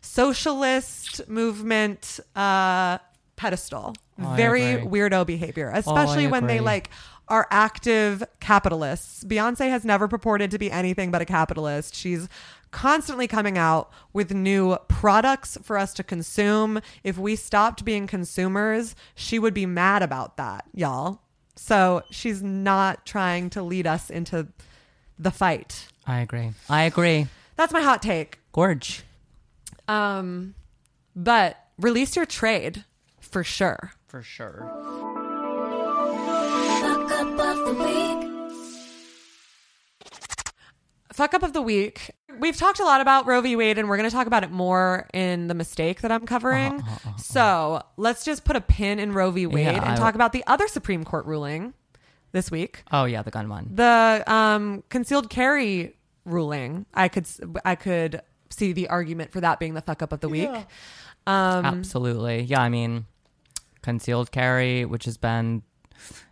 socialist movement uh, pedestal. Oh, very weirdo behavior, especially oh, when they like... are active capitalists. Beyonce has never purported to be anything but a capitalist. She's constantly coming out with new products for us to consume. If we stopped being consumers, she would be mad about that, y'all. So she's not trying to lead us into the fight. I agree. I agree. That's my hot take. Gorge. Um, but release your trade for sure. For sure. Fuck up of the week. We've talked a lot about Roe v. Wade, and we're going to talk about it more in the mistake that I'm covering. Uh, uh, uh, so let's just put a pin in Roe v. Wade yeah, and I, talk about the other Supreme Court ruling this week. Oh yeah, the gun one. The um, concealed carry ruling, I could I could see the argument for that being the fuck up of the week. Yeah. Um, Absolutely. Yeah, I mean, concealed carry, which has been,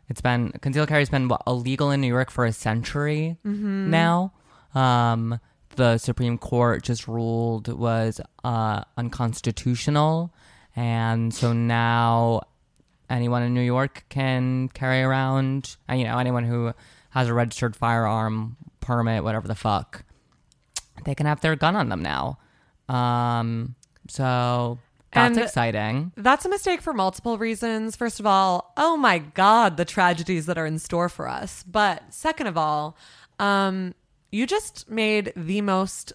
it's been, concealed carry has been what, illegal in New York for a century mm-hmm. now. Um, the Supreme Court just ruled was uh, unconstitutional. And so now anyone in New York can carry around, you know, anyone who has a registered firearm permit, whatever the fuck, they can have their gun on them now. Um, so that's and exciting. That's a mistake for multiple reasons. First of all, oh my God, the tragedies that are in store for us. But second of all, um, you just made the most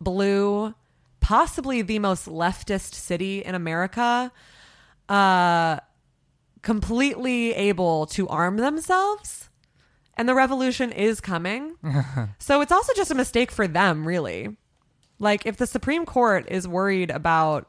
blue, possibly the most leftist city in America, uh, completely able to arm themselves. And the revolution is coming. So it's also just a mistake for them, really. Like, if the Supreme Court is worried about,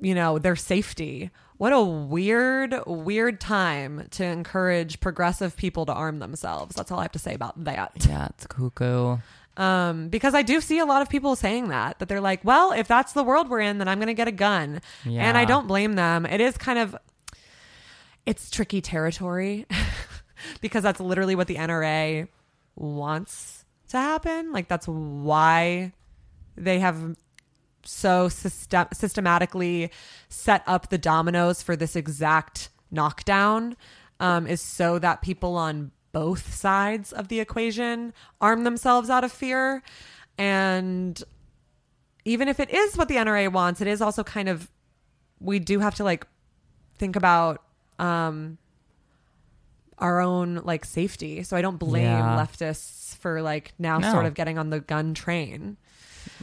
you know, their safety, what a weird, weird time to encourage progressive people to arm themselves. That's all I have to say about that. Yeah, it's cuckoo. Um, because I do see a lot of people saying that, that they're like, well, if that's the world we're in, then I'm going to get a gun. Yeah. And I don't blame them. It is kind of, it's tricky territory. Because that's literally what the N R A wants to happen. Like, that's why they have so system- systematically set up the dominoes for this exact knockdown, um, is so that people on both sides of the equation arm themselves out of fear. And even if it is what the N R A wants, it is also kind of, we do have to, like, think about... Um, our own, like, safety. So I don't blame yeah. leftists for, like, now no. sort of getting on the gun train.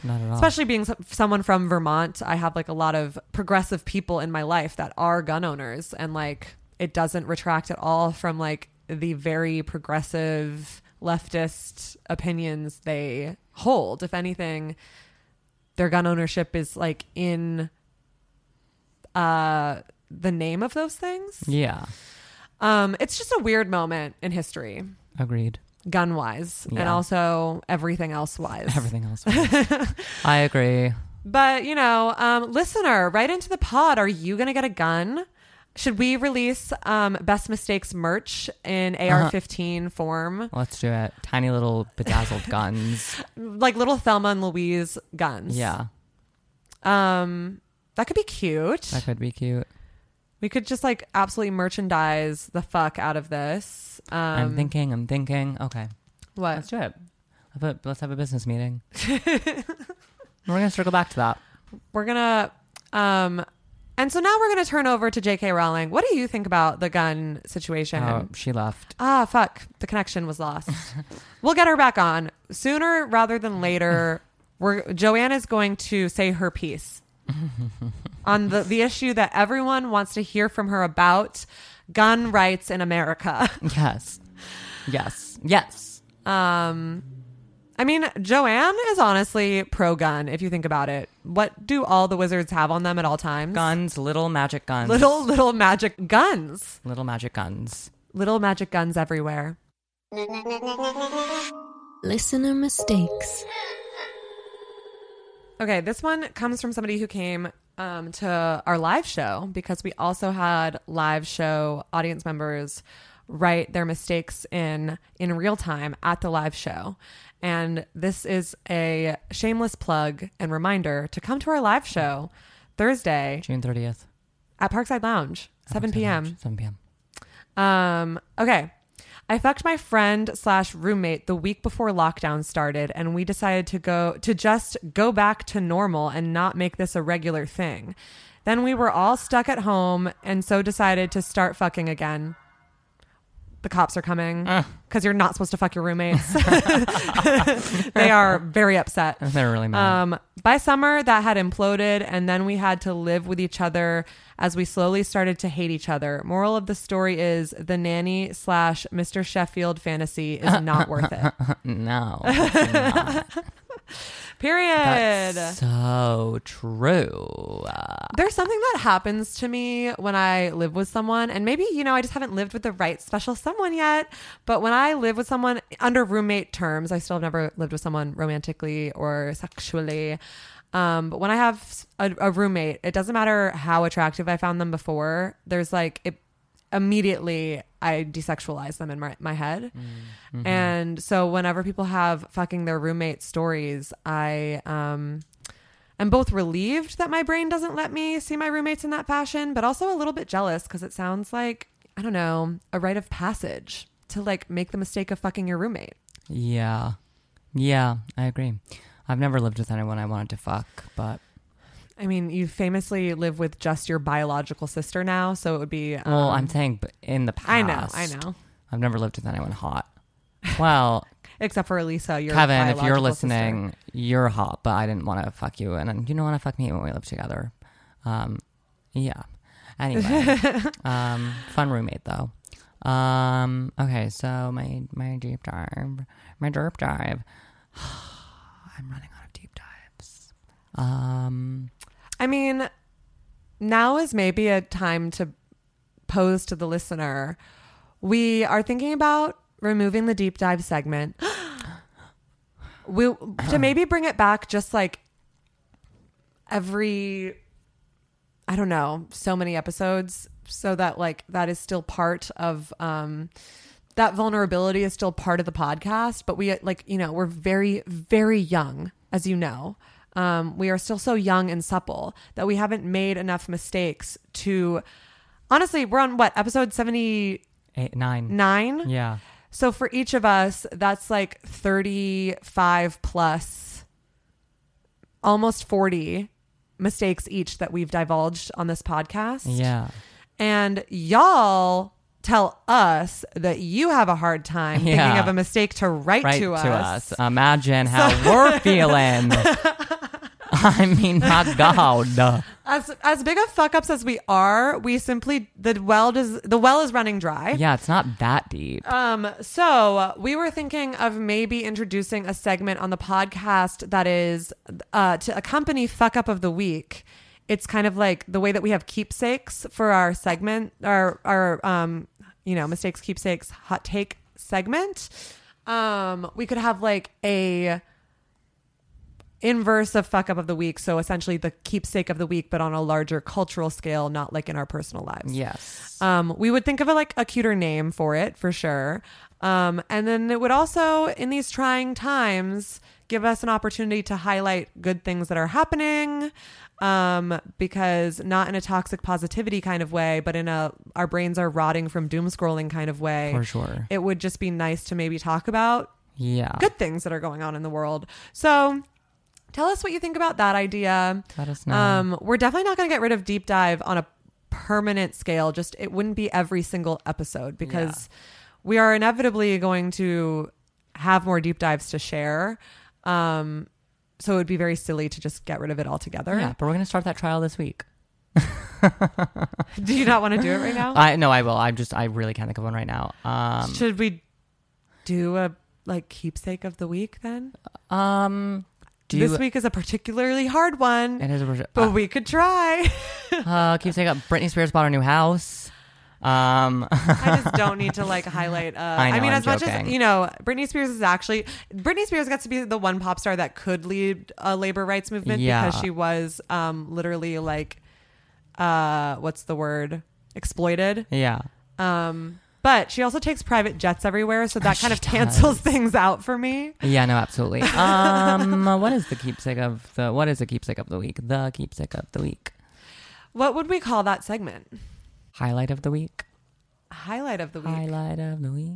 Not at all. Especially being so- someone from Vermont, I have, like, a lot of progressive people in my life that are gun owners, and, like, it doesn't retract at all from, like, the very progressive leftist opinions they hold. If anything, their gun ownership is, like, in uh, the name of those things. Yeah. Um, it's just a weird moment in history. Agreed. Gun wise. Yeah. And also everything else wise. Everything else wise. I agree. But, you know, um, listener, right into the pod. Are you going to get a gun? Should we release um, Best Mistakes merch in A R fifteen uh-huh. form? Let's do it. Tiny little bedazzled guns. Like little Thelma and Louise guns. Yeah. Um, that could be cute. That could be cute. We could just, like, absolutely merchandise the fuck out of this. Um, I'm thinking, I'm thinking. Okay. What? Let's do it. Let's have a business meeting. We're going to circle back to that. We're going to... Um, and so now we're going to turn over to J K. Rowling. What do you think about the gun situation? Oh, she left. Ah, fuck. The connection was lost. We'll get her back on. Sooner rather than later, we're, Joanna's going to say her piece. on the, the issue that everyone wants to hear from her about, gun rights in America. Yes. Yes. Yes. Um, I mean, Joanne is honestly pro-gun, if you think about it. What do all the wizards have on them at all times? Guns, little magic guns. Little, little magic guns. Little magic guns. Little magic guns everywhere. Listener mistakes. Okay, this one comes from somebody who came um, to our live show, because we also had live show audience members write their mistakes in in real time at the live show. And this is a shameless plug and reminder to come to our live show Thursday, June thirtieth at Parkside Lounge, at seven p.m. Lounge, seven p.m. Um, okay. I fucked my friend slash roommate the week before lockdown started, and we decided to go to just go back to normal and not make this a regular thing. Then we were all stuck at home and so decided to start fucking again. The cops are coming because uh. you're not supposed to fuck your roommates. They are very upset. They're really mad. Um, by summer, that had imploded, and then we had to live with each other as we slowly started to hate each other. Moral of the story is the nanny slash Mister Sheffield fantasy is not worth it. No. It's not. Period. That's so true. Uh, There's something that happens to me when I live with someone, and maybe, you know, I just haven't lived with the right special someone yet, but when I live with someone under roommate terms, I still have never lived with someone romantically or sexually. Um, but when I have a, a roommate, it doesn't matter how attractive I found them before. There's like, it immediately I desexualize them in my, my head. Mm-hmm. And so whenever people have fucking their roommate stories, I, um, I'm both relieved that my brain doesn't let me see my roommates in that fashion, but also a little bit jealous. 'Cause it sounds like, I don't know, a rite of passage to like make the mistake of fucking your roommate. Yeah. Yeah, I agree. I've never lived with anyone I wanted to fuck, but... I mean, you famously live with just your biological sister now, so it would be... Um, well, I'm saying in the past. I know, I know. I've never lived with anyone hot. Well... Except for Elisa, your Kevin, biological if you're listening, sister. You're hot, but I didn't want to fuck you, and you don't want to fuck me when we live together. Um, yeah. Anyway. um, fun roommate, though. Um, okay, so my, my deep dive. My derp dive. I'm running out of deep dives. Um, I mean, now is maybe a time to pose to the listener. We are thinking about removing the deep dive segment. we to maybe bring it back just like every, I don't know, so many episodes, so that like that is still part of... Um, that vulnerability is still part of the podcast, but we like, you know, we're very, very young, as you know. Um, we are still so young and supple that we haven't made enough mistakes to, honestly, we're on what, episode seventy-nine? Nine? Yeah. So for each of us, that's like thirty-five plus, almost forty mistakes each that we've divulged on this podcast. Yeah. And y'all... tell us that you have a hard time yeah. thinking of a mistake to write, write to, us. to us. Imagine how so- we're feeling. I mean, my God. As as big of fuck ups as we are, we simply the well does the well is running dry. Yeah, it's not that deep. Um, so we were thinking of maybe introducing a segment on the podcast that is uh, to accompany fuck up of the week. It's kind of like the way that we have keepsakes for our segment, our our um. you know, mistakes, keepsakes, hot take segment. Um, we could have like a inverse of fuck up of the week. So essentially the keepsake of the week, but on a larger cultural scale, not like in our personal lives. Yes. Um, we would think of a, like a cuter name for it for sure. Um, and then it would also, in these trying times, give us an opportunity to highlight good things that are happening. Um, because not in a toxic positivity kind of way, but in a, our brains are rotting from doom scrolling kind of way. For sure. It would just be nice to maybe talk about yeah. good things that are going on in the world. So tell us what you think about that idea. Let us know. Um, we're definitely not going to get rid of deep dive on a permanent scale. Just, it wouldn't be every single episode because yeah. we are inevitably going to have more deep dives to share. Um, So it would be very silly to just get rid of it altogether. Yeah, but we're going to start that trial this week. Do you not want to do it right now? I No, I will. I'm just, I really can't think of one right now. Um, Should we do a like keepsake of the week then? Um, do This you, week is a particularly hard one. It is, a, but uh, we could try. uh, keepsake up. Britney Spears bought her new house. Um, I just don't need to like highlight. Uh, I, know, I mean, I'm as joking. much as you know, Britney Spears is actually Britney Spears gets to be the one pop star that could lead a labor rights movement yeah. because she was um literally like, uh, what's the word? Exploited. Yeah. Um, but she also takes private jets everywhere, so that oh, kind of cancels does. things out for me. Yeah. No. Absolutely. um, what is the keepsake of the? What is the keepsake of the week? The keepsake of the week. What would we call that segment? Highlight of the week. Highlight of the week. Highlight of the week.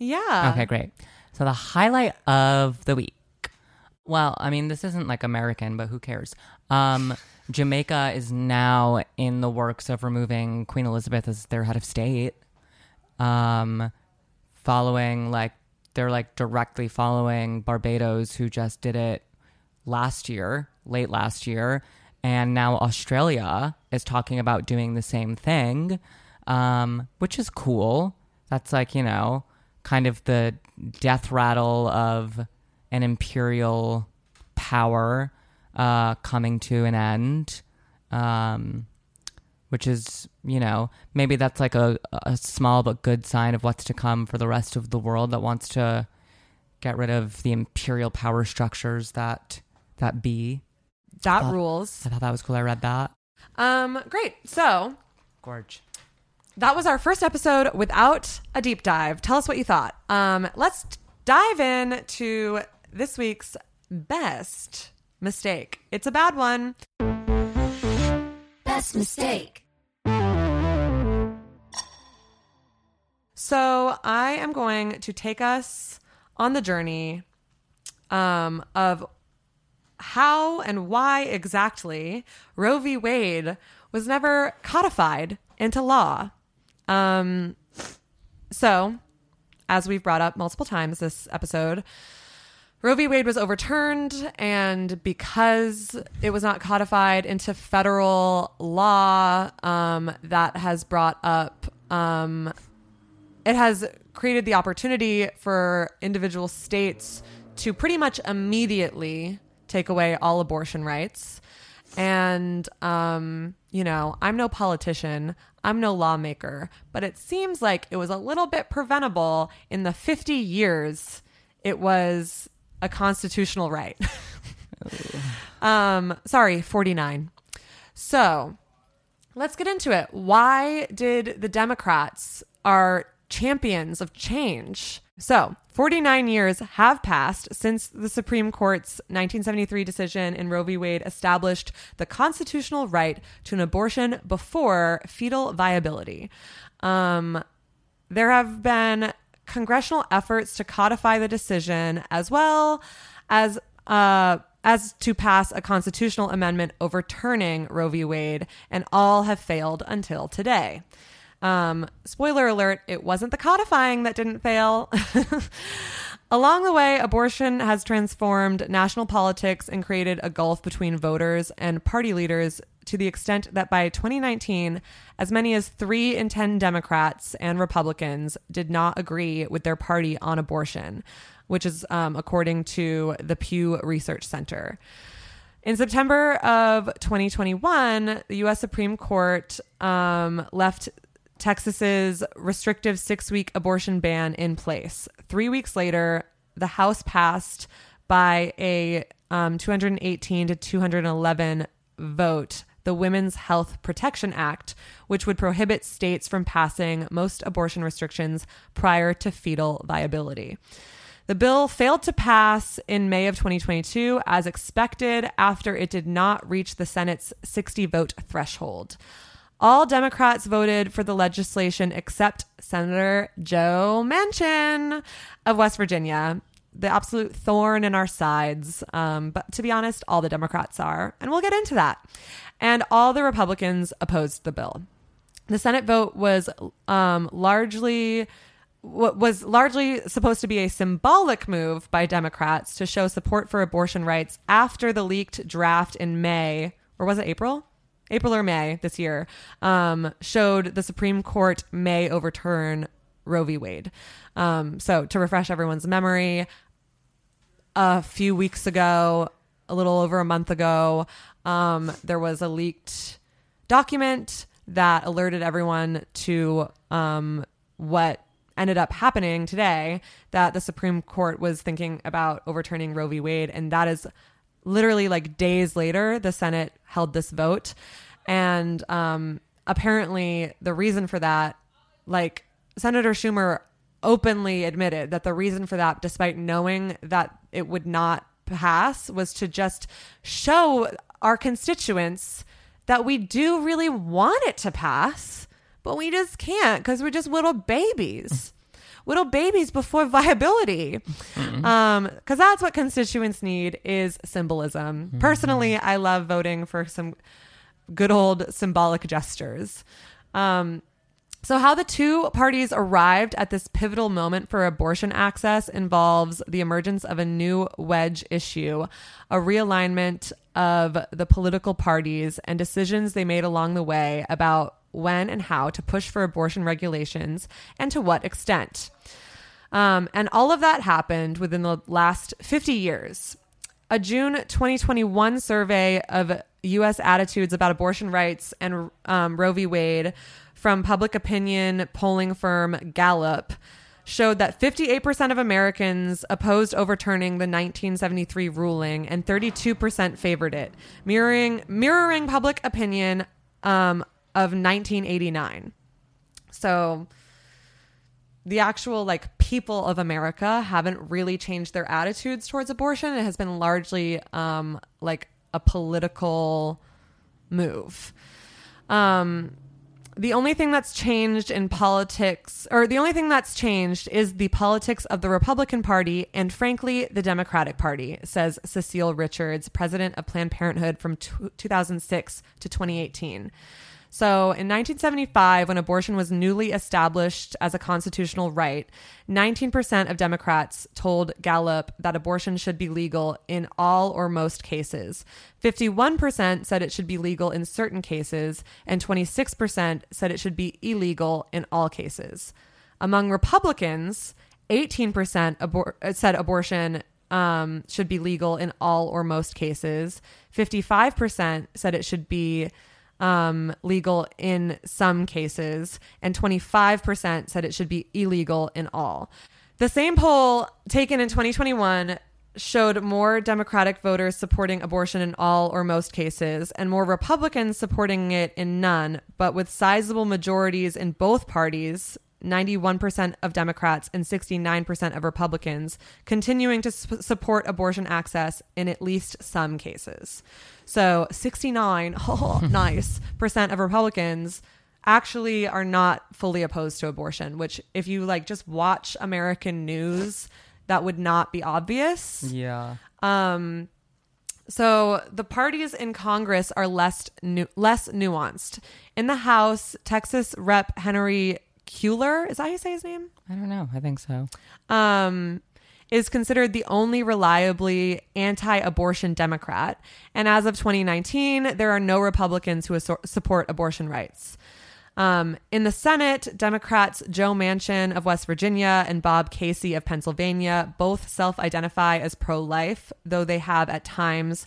Yeah. Okay, great. So the highlight of the week. Well, I mean, this isn't like American, but who cares? Um, Jamaica is now in the works of removing Queen Elizabeth as their head of state. Um, following like, they're like directly following Barbados, who just did it last year, late last year. And now Australia is talking about doing the same thing, um, which is cool. That's like, you know, kind of the death rattle of an imperial power uh, coming to an end, um, which is, you know, maybe that's like a, a small but good sign of what's to come for the rest of the world that wants to get rid of the imperial power structures that that be. That thought, rules. I thought that was cool. I read that. Um, great. So, gorge. That was our first episode without a deep dive. Tell us what you thought. Um, let's dive in to this week's best mistake. It's a bad one. Best mistake. So I am going to take us on the journey um, of how and why exactly Roe v. Wade was never codified into law. Um, so, as we've brought up multiple times this episode, Roe v. Wade was overturned, and because it was not codified into federal law, um, that has brought up, um, it has created the opportunity for individual states to pretty much immediately take away all abortion rights. And, um, you know, I'm no politician, I'm no lawmaker, but it seems like it was a little bit preventable in the fifty years it was a constitutional right. um, sorry, forty-nine. So let's get into it. Why did the Democrats, our champions of change, so forty-nine years have passed since the Supreme Court's nineteen seventy-three decision in Roe v. Wade established the constitutional right to an abortion before fetal viability. Um, there have been congressional efforts to codify the decision, as well as uh, as to pass a constitutional amendment overturning Roe v. Wade, and all have failed until today. Um, spoiler alert, it wasn't the codifying that didn't fail. Along the way, abortion has transformed national politics and created a gulf between voters and party leaders to the extent that by twenty nineteen, as many as three in ten Democrats and Republicans did not agree with their party on abortion, which is um, according to the Pew Research Center. In September of twenty twenty-one, the U S Supreme Court um, left Texas's restrictive six-week abortion ban in place. Three weeks later, the House passed by a um, two eighteen to two eleven vote the Women's Health Protection Act, which would prohibit states from passing most abortion restrictions prior to fetal viability. The bill failed to pass in May of twenty twenty-two, as expected, after it did not reach the Senate's sixty vote threshold. All Democrats voted for the legislation except Senator Joe Manchin of West Virginia, the absolute thorn in our sides. Um, but to be honest, all the Democrats are, and we'll get into that. And all the Republicans opposed the bill. The Senate vote was um, largely was largely supposed to be a symbolic move by Democrats to show support for abortion rights after the leaked draft in May, or was it April? April or May this year, um, showed the Supreme Court may overturn Roe v. Wade. Um, so to refresh everyone's memory, a few weeks ago, a little over a month ago, um, there was a leaked document that alerted everyone to um, what ended up happening today, that the Supreme Court was thinking about overturning Roe v. Wade. And that is literally like days later, the Senate held this vote. And um, apparently the reason for that, like Senator Schumer openly admitted that the reason for that, despite knowing that it would not pass, was to just show our constituents that we do really want it to pass, but we just can't because we're just little babies. Little babies before viability. Mm-hmm. Um, because that's what constituents need, is symbolism. Mm-hmm. Personally, I love voting for some good old symbolic gestures. Um, so how the two parties arrived at this pivotal moment for abortion access involves the emergence of a new wedge issue, a realignment of the political parties, and decisions they made along the way about when and how to push for abortion regulations and to what extent. Um, and all of that happened within the last fifty years. A June twenty twenty-one survey of U S attitudes about abortion rights and um, Roe v. Wade from public opinion polling firm Gallup showed that fifty-eight percent of Americans opposed overturning the nineteen seventy-three ruling and thirty-two percent favored it, mirroring mirroring public opinion um, of nineteen eighty-nine. So the actual like people of America haven't really changed their attitudes towards abortion. It has been largely um, like a political move. Um, the only thing that's changed in politics, or the only thing that's changed is the politics of the Republican Party and frankly, the Democratic Party, says Cecile Richards, president of Planned Parenthood from t- two thousand six to twenty eighteen. So in nineteen seventy-five, when abortion was newly established as a constitutional right, nineteen percent of Democrats told Gallup that abortion should be legal in all or most cases. fifty-one percent said it should be legal in certain cases, and twenty-six percent said it should be illegal in all cases. Among Republicans, eighteen percent abor- said abortion um, should be legal in all or most cases. fifty-five percent said it should be Um, legal in some cases, and twenty-five percent said it should be illegal in all. The same poll taken in twenty twenty-one showed more Democratic voters supporting abortion in all or most cases, and more Republicans supporting it in none, but with sizable majorities in both parties, ninety-one percent of Democrats and sixty-nine percent of Republicans, continuing to su- support abortion access in at least some cases. So sixty-nine, oh, nice, percent of Republicans actually are not fully opposed to abortion, which if you like just watch American news, that would not be obvious. Yeah. Um. So the parties in Congress are less nu- less nuanced. In the House, Texas Rep Henry Kuehler, is that how you say his name? I don't know. I think so. Um, is considered the only reliably anti-abortion Democrat. And as of twenty nineteen, there are no Republicans who asor- support abortion rights. Um, in the Senate, Democrats Joe Manchin of West Virginia and Bob Casey of Pennsylvania both self-identify as pro-life, though they have at times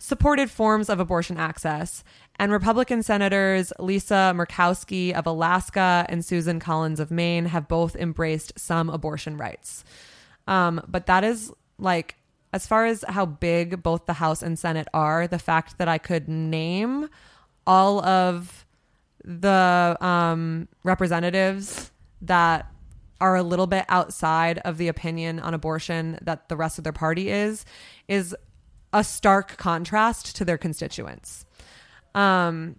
supported forms of abortion access. And Republican Senators Lisa Murkowski of Alaska and Susan Collins of Maine have both embraced some abortion rights. Um, but that is like, as far as how big both the House and Senate are, the fact that I could name all of the um, representatives that are a little bit outside of the opinion on abortion that the rest of their party is, is a stark contrast to their constituents. Um,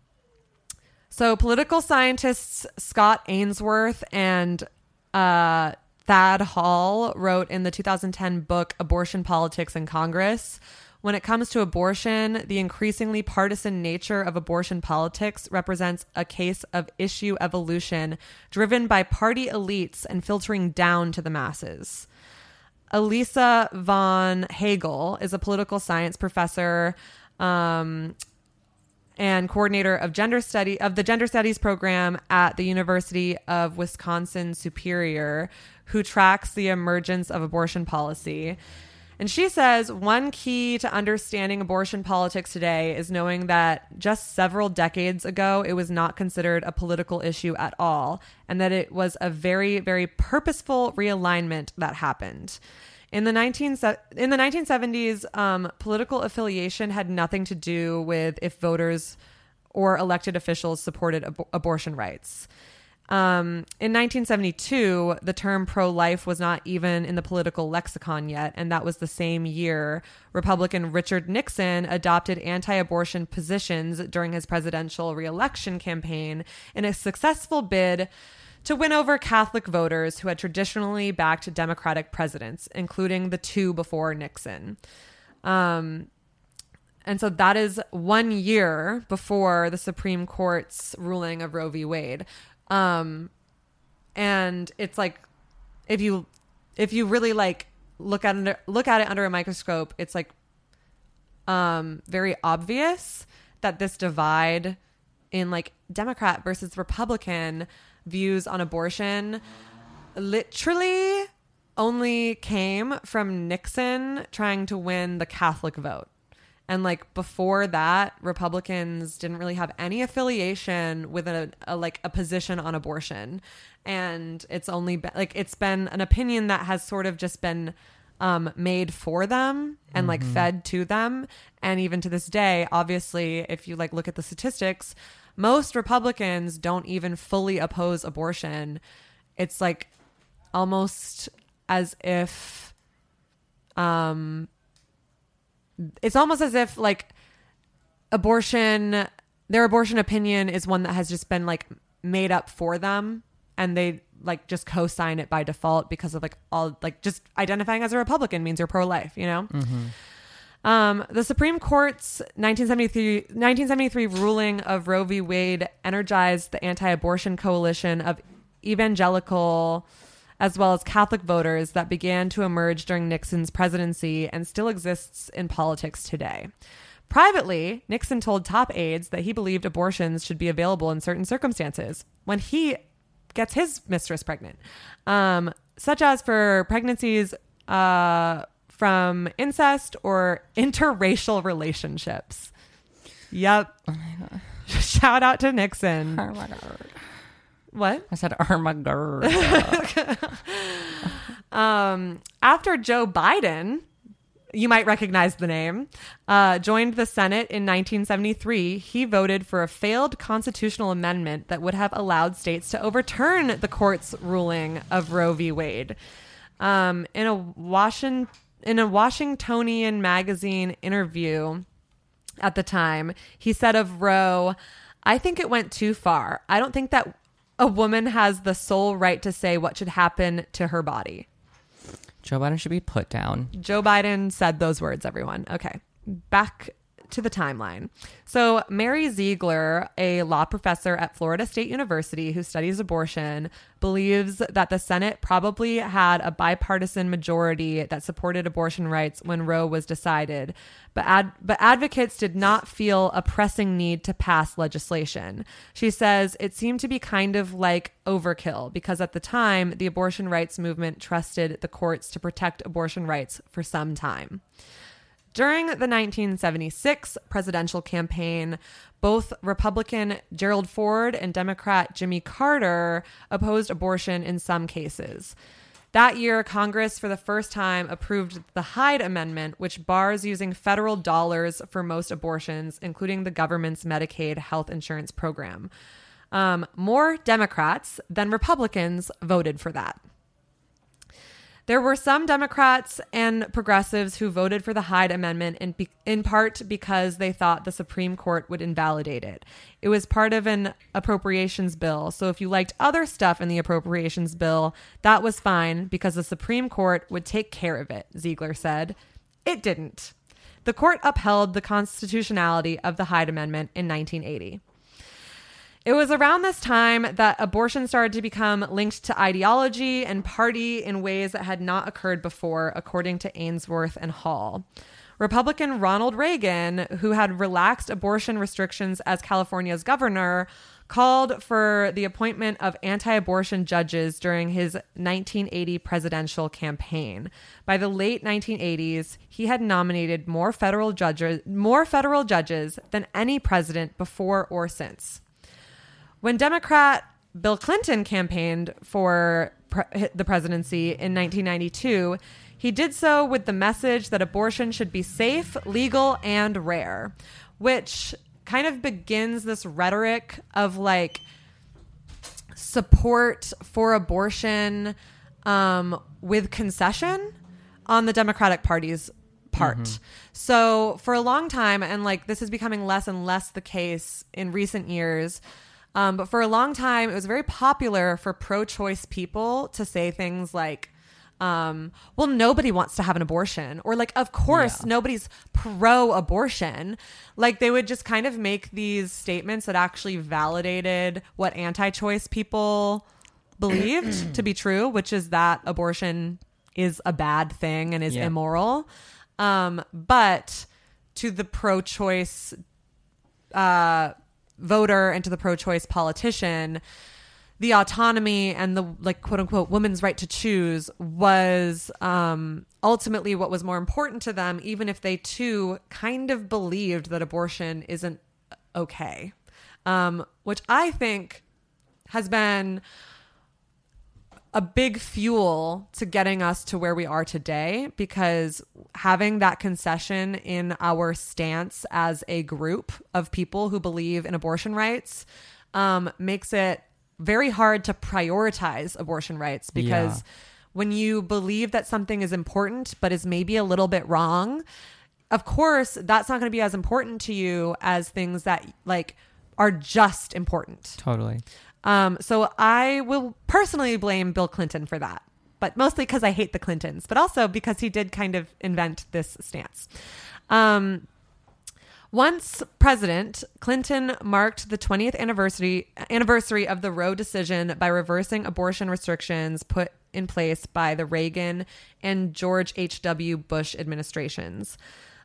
so political scientists Scott Ainsworth and uh, Thad Hall wrote in the two thousand ten book Abortion Politics in Congress, when it comes to abortion, the increasingly partisan nature of abortion politics represents a case of issue evolution driven by party elites and filtering down to the masses. Elisa von Hagel is a political science professor, um, and coordinator of gender study of the gender studies program at the University of Wisconsin Superior, who tracks the emergence of abortion policy. And she says one key to understanding abortion politics today is knowing that just several decades ago, it was not considered a political issue at all, and that it was a very, very purposeful realignment that happened. In the nineteen in the nineteen seventies, um, political affiliation had nothing to do with if voters or elected officials supported ab- abortion rights. Um, in nineteen seventy-two, the term pro-life was not even in the political lexicon yet, and that was the same year Republican Richard Nixon adopted anti-abortion positions during his presidential re-election campaign in a successful bid to win over Catholic voters who had traditionally backed Democratic presidents, including the two before Nixon. Um, and so that is one year before the Supreme Court's ruling of Roe v. Wade. Um, and it's like, if you, if you really like look at, under, look at it under a microscope, it's like, um, very obvious that this divide in like Democrat versus Republican views on abortion literally only came from Nixon trying to win the Catholic vote. And like before that, Republicans didn't really have any affiliation with a, a like a position on abortion. And it's only been, like it's been an opinion that has sort of just been um, made for them and mm-hmm. like fed to them. And even to this day, obviously, if you like look at the statistics, most Republicans don't even fully oppose abortion. It's like almost as if um it's almost as if like abortion, their abortion opinion is one that has just been like made up for them, and they like just co-sign it by default because of like all like just identifying as a Republican means you're pro-life, you know? Mm-hmm. Um, the Supreme Court's nineteen seventy-three ruling of Roe v. Wade energized the anti-abortion coalition of evangelical as well as Catholic voters that began to emerge during Nixon's presidency and still exists in politics today. Privately, Nixon told top aides that he believed abortions should be available in certain circumstances when he gets his mistress pregnant, um, such as for pregnancies uh, from incest or interracial relationships. Yep. Oh my God. Shout out to Nixon. Oh my God. What? I said, oh my God. um, after Joe Biden, you might recognize the name, uh, joined the Senate in nineteen seventy-three, he voted for a failed constitutional amendment that would have allowed states to overturn the court's ruling of Roe v. Wade. Um, in a Washington, in a Washingtonian magazine interview at the time, he said of Roe, "I think it went too far. I don't think that a woman has the sole right to say what should happen to her body." Joe Biden should be put down. Joe Biden said those words, everyone. Okay, back to the timeline. So Mary Ziegler, a law professor at Florida State University who studies abortion, believes that the Senate probably had a bipartisan majority that supported abortion rights when Roe was decided, but ad- but advocates did not feel a pressing need to pass legislation. She says it seemed to be kind of like overkill because at the time, the abortion rights movement trusted the courts to protect abortion rights for some time. During the nineteen seventy-six presidential campaign, both Republican Gerald Ford and Democrat Jimmy Carter opposed abortion in some cases. That year, Congress for the first time approved the Hyde Amendment, which bars using federal dollars for most abortions, including the government's Medicaid health insurance program. Um, more Democrats than Republicans voted for that. There were some Democrats and progressives who voted for the Hyde Amendment in, in part because they thought the Supreme Court would invalidate it. It was part of an appropriations bill, so if you liked other stuff in the appropriations bill, that was fine because the Supreme Court would take care of it, Ziegler said. It didn't. The court upheld the constitutionality of the Hyde Amendment in nineteen eighty. It was around this time that abortion started to become linked to ideology and party in ways that had not occurred before, according to Ainsworth and Hall. Republican Ronald Reagan, who had relaxed abortion restrictions as California's governor, called for the appointment of anti-abortion judges during his nineteen eighty presidential campaign. By the late nineteen eighties, he had nominated more federal judges, more federal judges than any president before or since. When Democrat Bill Clinton campaigned for pre- the presidency in nineteen ninety-two, he did so with the message that abortion should be safe, legal, and rare, which kind of begins this rhetoric of like support for abortion um, with concession on the Democratic Party's part. Mm-hmm. So for a long time, and like this is becoming less and less the case in recent years, Um, but for a long time, it was very popular for pro-choice people to say things like, um, well, nobody wants to have an abortion, or like, of course, yeah. nobody's pro-abortion. Like they would just kind of make these statements that actually validated what anti-choice people believed to be true, which is that abortion is a bad thing and is yeah. immoral. Um, but to the pro-choice uh voter and to the pro-choice politician, the autonomy and the, like, quote unquote, woman's right to choose was um, ultimately what was more important to them, even if they too kind of believed that abortion isn't okay, um, which I think has been a big fuel to getting us to where we are today, because having that concession in our stance as a group of people who believe in abortion rights um, makes it very hard to prioritize abortion rights, because yeah. when you believe that something is important but is maybe a little bit wrong, of course that's not going to be as important to you as things that like are just important. Totally. Um, so I will personally blame Bill Clinton for that, but mostly because I hate the Clintons, but also because he did kind of invent this stance. Um, Once president, Clinton marked the twentieth anniversary anniversary of the Roe decision by reversing abortion restrictions put in place by the Reagan and George H W. Bush administrations.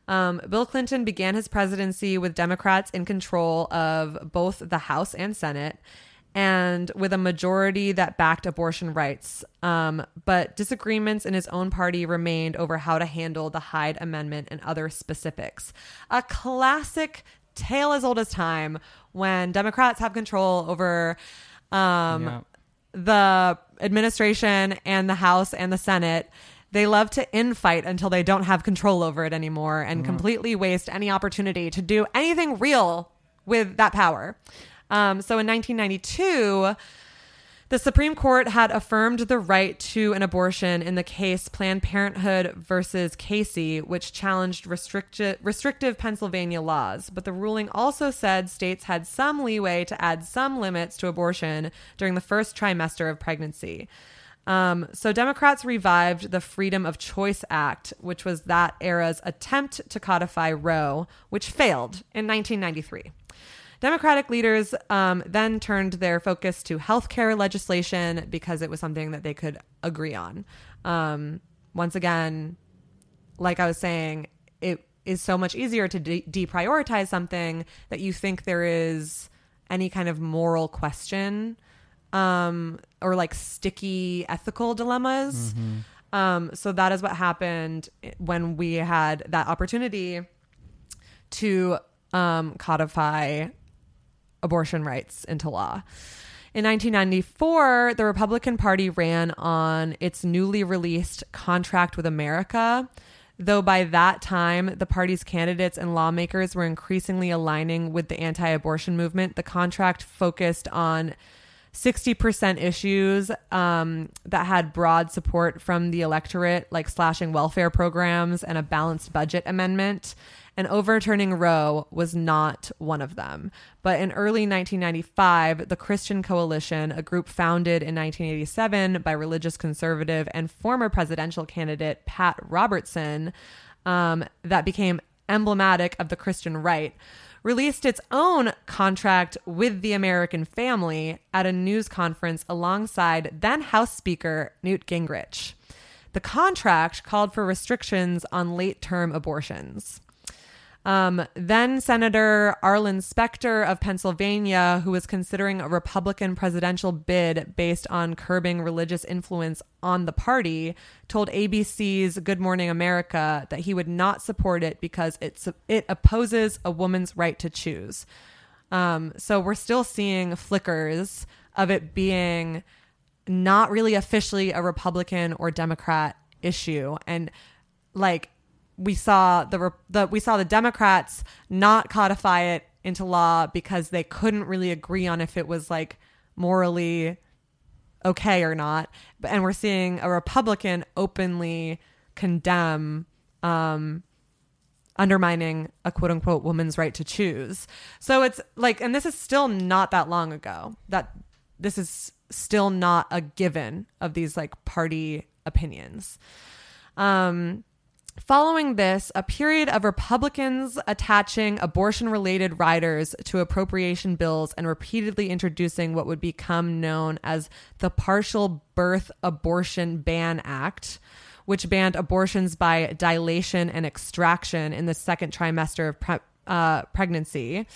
Um, Bill Clinton began his presidency with Democrats in control of both the House and Senate, and with a majority that backed abortion rights. Um, but disagreements in his own party remained over how to handle the Hyde Amendment and other specifics. A classic tale as old as time when Democrats have control over um, yeah. the administration and the House and the Senate. They love to infight until they don't have control over it anymore and mm. completely waste any opportunity to do anything real with that power. Um, so in nineteen ninety-two, the Supreme Court had affirmed the right to an abortion in the case Planned Parenthood versus Casey, which challenged restricti- restrictive Pennsylvania laws. But the ruling also said states had some leeway to add some limits to abortion during the first trimester of pregnancy. Um, so Democrats revived the Freedom of Choice Act, which was that era's attempt to codify Roe, which failed in nineteen ninety-three. Democratic leaders um, then turned their focus to healthcare legislation because it was something that they could agree on. Um, once again, like I was saying, it is so much easier to de- deprioritize something that you think there is any kind of moral question um, or like sticky ethical dilemmas. Mm-hmm. Um, so that is what happened when we had that opportunity to um, codify abortion rights into law. In nineteen ninety-four, the Republican Party ran on its newly released Contract with America, though by that time, the party's candidates and lawmakers were increasingly aligning with the anti-abortion movement. The contract focused on sixty percent issues um, that had broad support from the electorate, like slashing welfare programs and a balanced budget amendment. And overturning Roe was not one of them. But in early nineteen ninety-five, the Christian Coalition, a group founded in nineteen eighty-seven by religious conservative and former presidential candidate Pat Robertson, um, that became emblematic of the Christian right, released its own Contract with the American Family at a news conference alongside then House Speaker Newt Gingrich. The contract called for restrictions on late-term abortions. Um, then Senator Arlen Specter of Pennsylvania, who was considering a Republican presidential bid based on curbing religious influence on the party, told A B C's Good Morning America that he would not support it because it, it opposes a woman's right to choose. Um, so we're still seeing flickers of it being not really officially a Republican or Democrat issue. And like... We saw the, the we saw the Democrats not codify it into law because they couldn't really agree on if it was like morally okay or not. And we're seeing a Republican openly condemn um, undermining a quote unquote woman's right to choose. So it's like, and this is still not that long ago, that this is still not a given of these like party opinions. Um Following this, a period of Republicans attaching abortion-related riders to appropriation bills and repeatedly introducing what would become known as the Partial Birth Abortion Ban Act, which banned abortions by dilation and extraction in the second trimester of pre- uh, pregnancy.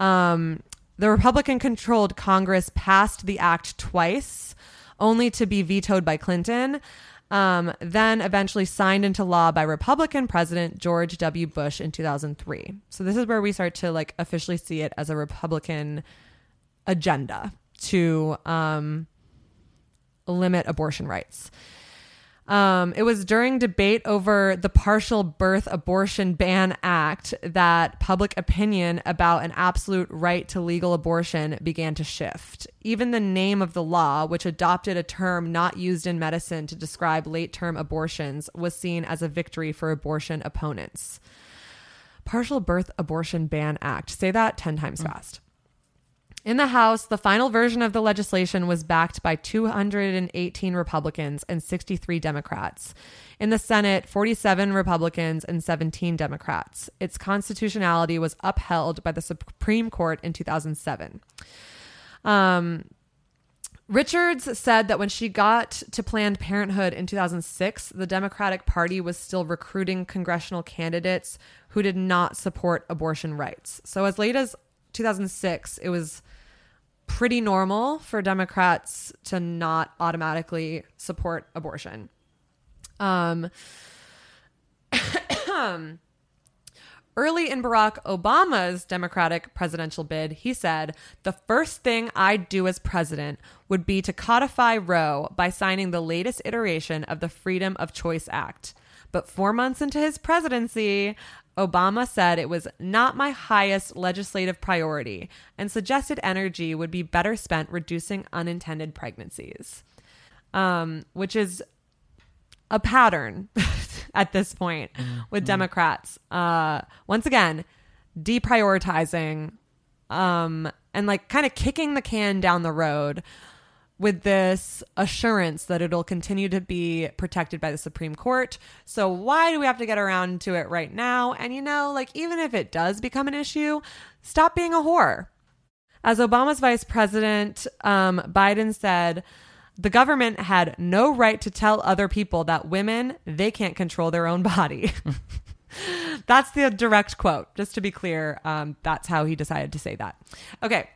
Um, The Republican-controlled Congress passed the act twice, only to be vetoed by Clinton, um, then eventually signed into law by Republican President George W. Bush in two thousand three. So this is where we start to like officially see it as a Republican agenda to um, limit abortion rights. Um, it was during debate over the Partial Birth Abortion Ban Act that public opinion about an absolute right to legal abortion began to shift. Even the name of the law, which adopted a term not used in medicine to describe late-term abortions, was seen as a victory for abortion opponents. Partial Birth Abortion Ban Act. Say that ten times mm. fast. In the House, the final version of the legislation was backed by two hundred eighteen Republicans and sixty-three Democrats. In the Senate, forty-seven Republicans and seventeen Democrats. Its constitutionality was upheld by the Supreme Court in two thousand seven. Um, Richards said that when she got to Planned Parenthood in two thousand six, the Democratic Party was still recruiting congressional candidates who did not support abortion rights. So as late as two thousand six, it was pretty normal for Democrats to not automatically support abortion. Um, early in Barack Obama's Democratic presidential bid, he said, "The first thing I'd do as president would be to codify Roe by signing the latest iteration of the Freedom of Choice Act." But four months into his presidency, Obama said it was not my highest legislative priority and suggested energy would be better spent reducing unintended pregnancies, um, which is a pattern at this point mm-hmm. with Democrats. Uh, once again, deprioritizing um, and like kind of kicking the can down the road with this assurance that it'll continue to be protected by the Supreme Court. So why do we have to get around to it right now? And, you know, like, even if it does become an issue, stop being a whore. As Obama's vice president, um, Biden said, the government had no right to tell other people that women, they can't control their own body. That's the direct quote, just to be clear. Um, that's how he decided to say that. Okay.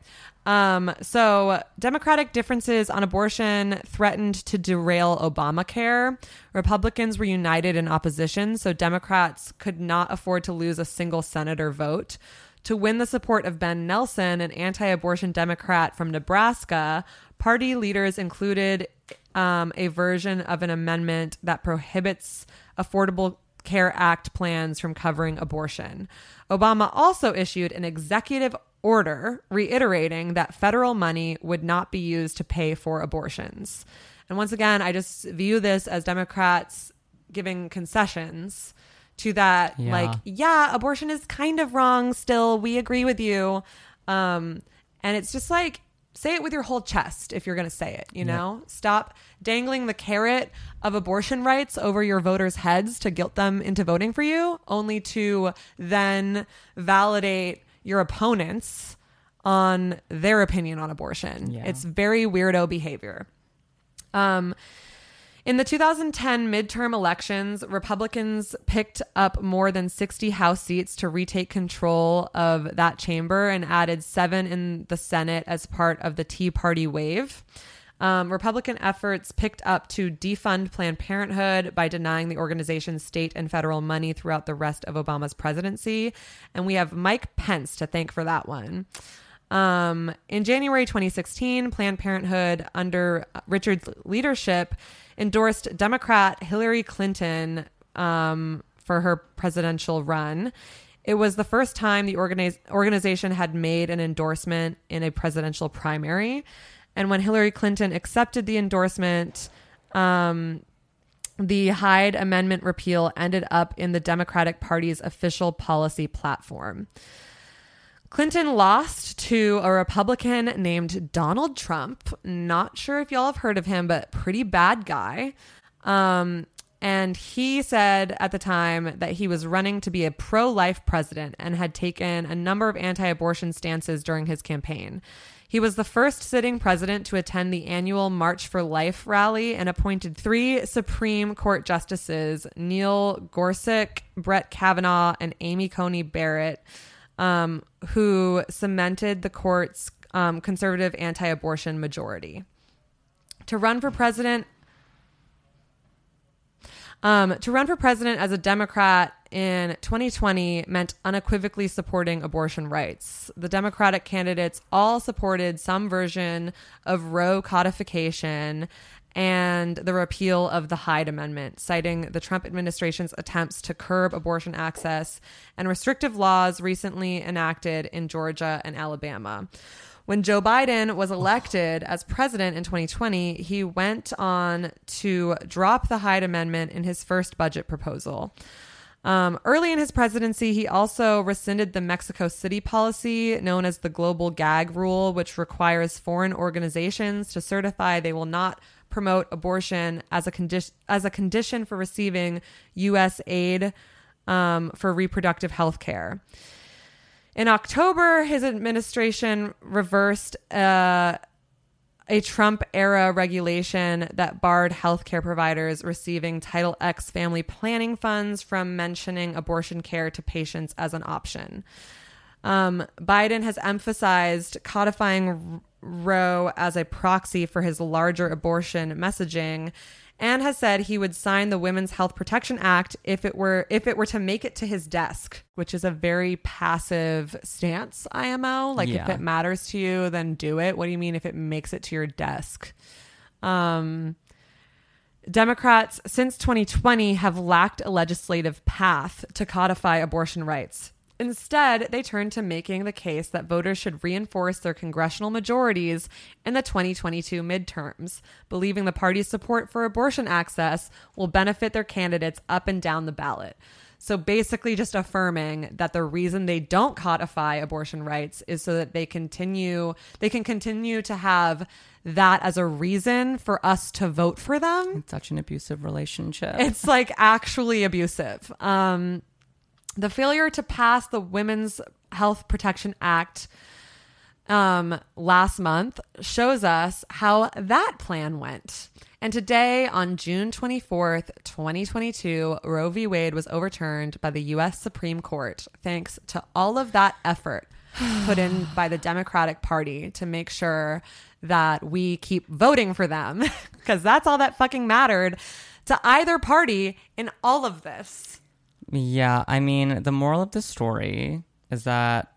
Um, so Democratic differences on abortion threatened to derail Obamacare. Republicans were united in opposition, so Democrats could not afford to lose a single senator vote. To win the support of Ben Nelson, an anti-abortion Democrat from Nebraska, party leaders included um, a version of an amendment that prohibits Affordable Care Act plans from covering abortion. Obama also issued an executive order reiterating that federal money would not be used to pay for abortions. And once again, I just view this as Democrats giving concessions to that, yeah. like, yeah, abortion is kind of wrong still. We agree with you. Um, and it's just like, say it with your whole chest if you're going to say it, you know? Yep. Stop dangling the carrot of abortion rights over your voters' heads to guilt them into voting for you, only to then validate your opponents on their opinion on abortion. Yeah. It's very weirdo behavior. Um, in the two thousand ten midterm elections, Republicans picked up more than sixty House seats to retake control of that chamber and added seven in the Senate as part of the Tea Party wave. Um, Republican efforts picked up to defund Planned Parenthood by denying the organization's state and federal money throughout the rest of Obama's presidency. And we have Mike Pence to thank for that one. Um, in January twenty sixteen, Planned Parenthood, under Richard's leadership, endorsed Democrat Hillary Clinton um, for her presidential run. It was the first time the organiz- organization had made an endorsement in a presidential primary. And when Hillary Clinton accepted the endorsement, um, the Hyde Amendment repeal ended up in the Democratic Party's official policy platform. Clinton lost to a Republican named Donald Trump. Not sure if y'all have heard of him, but pretty bad guy. Um, and he said at the time that he was running to be a pro-life president and had taken a number of anti-abortion stances during his campaign. He was the first sitting president to attend the annual March for Life rally and appointed three Supreme Court justices, Neil Gorsuch, Brett Kavanaugh, and Amy Coney Barrett, um, who cemented the court's um, conservative anti-abortion majority. To run for president... Um, to run for president as a Democrat in twenty twenty meant unequivocally supporting abortion rights. The Democratic candidates all supported some version of Roe codification and the repeal of the Hyde Amendment, citing the Trump administration's attempts to curb abortion access and restrictive laws recently enacted in Georgia and Alabama. When Joe Biden was elected as president in twenty twenty, he went on to drop the Hyde Amendment in his first budget proposal. Um, early in his presidency, he also rescinded the Mexico City policy known as the Global Gag Rule, which requires foreign organizations to certify they will not promote abortion as a condi- as a condition for receiving U S aid um, for reproductive health care. In October, his administration reversed uh, a Trump-era regulation that barred healthcare providers receiving Title X family planning funds from mentioning abortion care to patients as an option. Um, Biden has emphasized codifying Roe as a proxy for his larger abortion messaging, and has said he would sign the Women's Health Protection Act if it were if it were to make it to his desk, which is a very passive stance, I M O. Like, yeah. If it matters to you, then do it. What do you mean if it makes it to your desk? Um, Democrats since twenty twenty have lacked a legislative path to codify abortion rights. Instead, they turned to making the case that voters should reinforce their congressional majorities in the twenty twenty-two midterms, believing the party's support for abortion access will benefit their candidates up and down the ballot. So basically just affirming that the reason they don't codify abortion rights is so that they continue, they can continue to have that as a reason for us to vote for them. It's such an abusive relationship. It's like actually abusive. Um... The failure to pass the Women's Health Protection Act um, last month shows us how that plan went. And today, on June twenty-fourth, twenty twenty-two, Roe v. Wade was overturned by the U S Supreme Court, thanks to all of that effort put in by the Democratic Party to make sure that we keep voting for them, because that's all that fucking mattered to either party in all of this. Yeah, I mean, the moral of the story is that,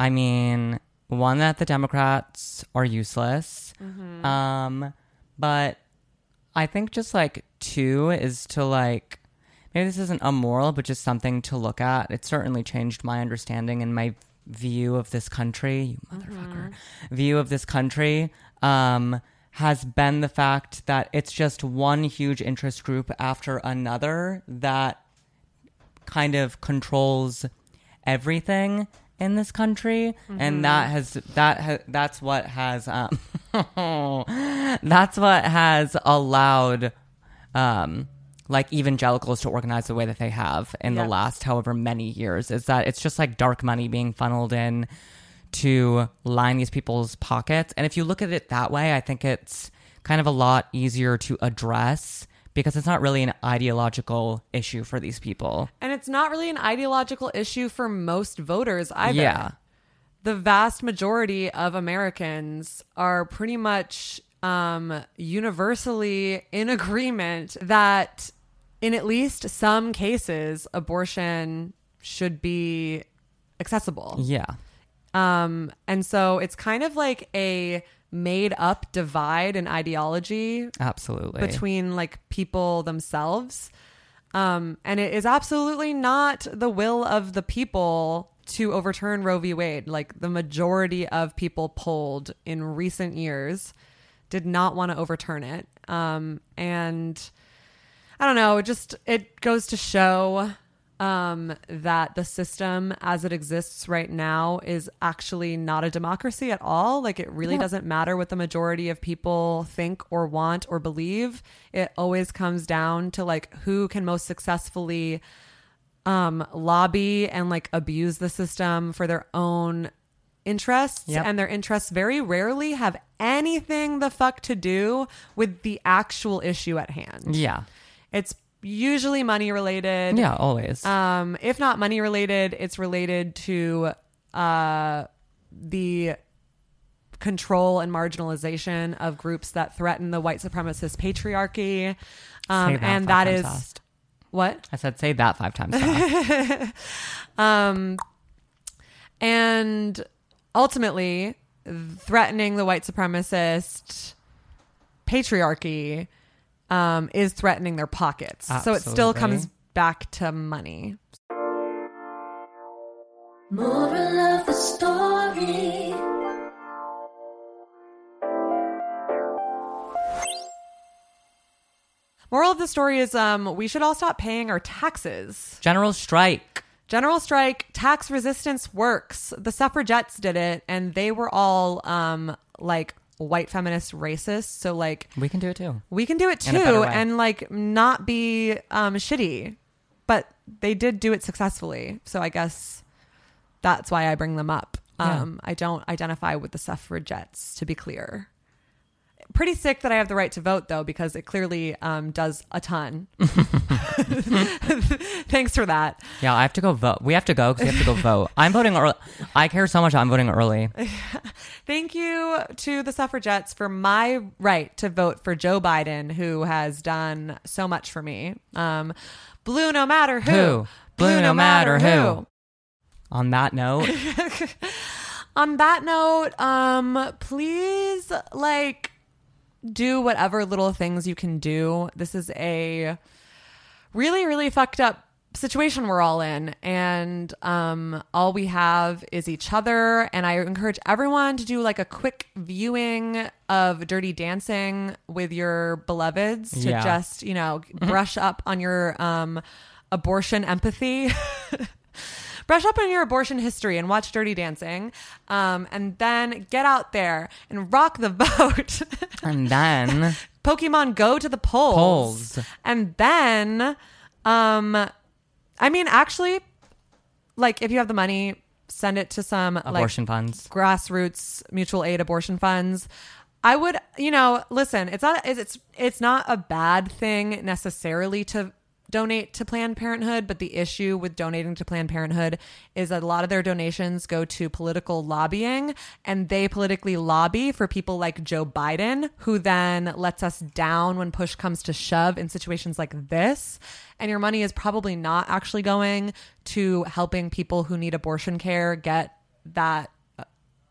I mean, one, that the Democrats are useless, mm-hmm. um, but I think just, like, two is to, like, maybe this isn't immoral, but just something to look at. It certainly changed my understanding and my view of this country, you motherfucker, mm-hmm. view of this country, um... has been the fact that it's just one huge interest group after another that kind of controls everything in this country, mm-hmm. and that has that ha, that's what has um, that's what has allowed um, like evangelicals to organize the way that they have in yeah. the last however many years. Is that it's just like dark money being funneled in to line these people's pockets. And if you look at it that way, I think it's kind of a lot easier to address because it's not really an ideological issue for these people. And it's not really an ideological issue for most voters either. Yeah. The vast majority of Americans are pretty much um, universally in agreement that in at least some cases, abortion should be accessible. Yeah. Um, and so it's kind of like a made up divide in ideology. Absolutely. Between like people themselves. Um, and it is absolutely not the will of the people to overturn Roe v. Wade. Like the majority of people polled in recent years did not want to overturn it. Um, and I don't know, it just, it goes to show Um, that the system as it exists right now is actually not a democracy at all. Like it really yeah. doesn't matter what the majority of people think or want or believe. It always comes down to like who can most successfully um, lobby and like abuse the system for their own interests. Yep. And their interests very rarely have anything the fuck to do with the actual issue at hand. Yeah. It's usually money related. Yeah, always. Um, if not money related, it's related to uh, the control and marginalization of groups that threaten the white supremacist patriarchy. Um, that and that is fast. What? I said, say that five times fast. um, and ultimately threatening the white supremacist patriarchy um, is threatening their pockets. Absolutely. So it still comes back to money. Moral of the story. Moral of the story is um, we should all stop paying our taxes. General strike. General strike. Tax resistance works. The suffragettes did it, and they were all um, like white feminist racists. So like we can do it too. We can do it too, and like not be um, shitty. But they did do it successfully. So I guess that's why I bring them up. Yeah. Um, I don't identify with the suffragettes, to be clear. Pretty sick that I have the right to vote, though, because it clearly um, does a ton. Thanks for that. Yeah, I have to go vote. We have to go because we have to go vote. I'm voting early. I care so much. I'm voting early. Thank you to the suffragettes for my right to vote for Joe Biden, who has done so much for me. Um, blue no matter who. who? Blue, blue no, no matter, matter who. who. On that note. On that note, um, please, like... do whatever little things you can do. This is a really, really fucked up situation we're all in. And um, all we have is each other. And I encourage everyone to do like a quick viewing of Dirty Dancing with your beloveds to yeah. just, you know, brush up on your um, abortion empathy. Brush up on your abortion history and watch Dirty Dancing. Um, and then get out there and rock the vote. And then... Pokemon Go to the polls. Polls. And then, um, I mean, actually, like, if you have the money, send it to some... Abortion like, funds. Grassroots mutual aid abortion funds. I would, you know, listen, it's not, it's, it's not a bad thing necessarily to... donate to Planned Parenthood, but the issue with donating to Planned Parenthood is that a lot of their donations go to political lobbying, and they politically lobby for people like Joe Biden, who then lets us down when push comes to shove in situations like this. And your money is probably not actually going to helping people who need abortion care get that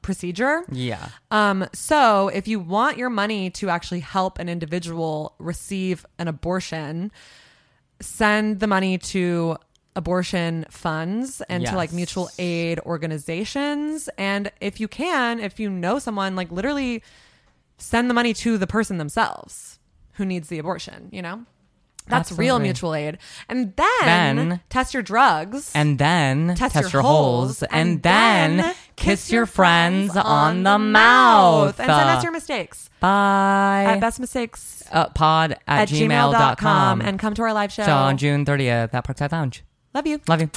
procedure. Yeah. Um, so if you want your money to actually help an individual receive an abortion, send the money to abortion funds and yes. to like mutual aid organizations. And if you can, if you know someone, like literally send the money to the person themselves who needs the abortion, you know? That's Absolutely. real mutual aid. And then, then test your drugs. And then test, test your, your holes. holes and, and then, then kiss your friends on the mouth. mouth. And send us your mistakes. Bye. At bestmistakes. Uh, pod at, at gmail dot com. And come to our live show. So on June thirtieth at Parkside Lounge. Love you. Love you.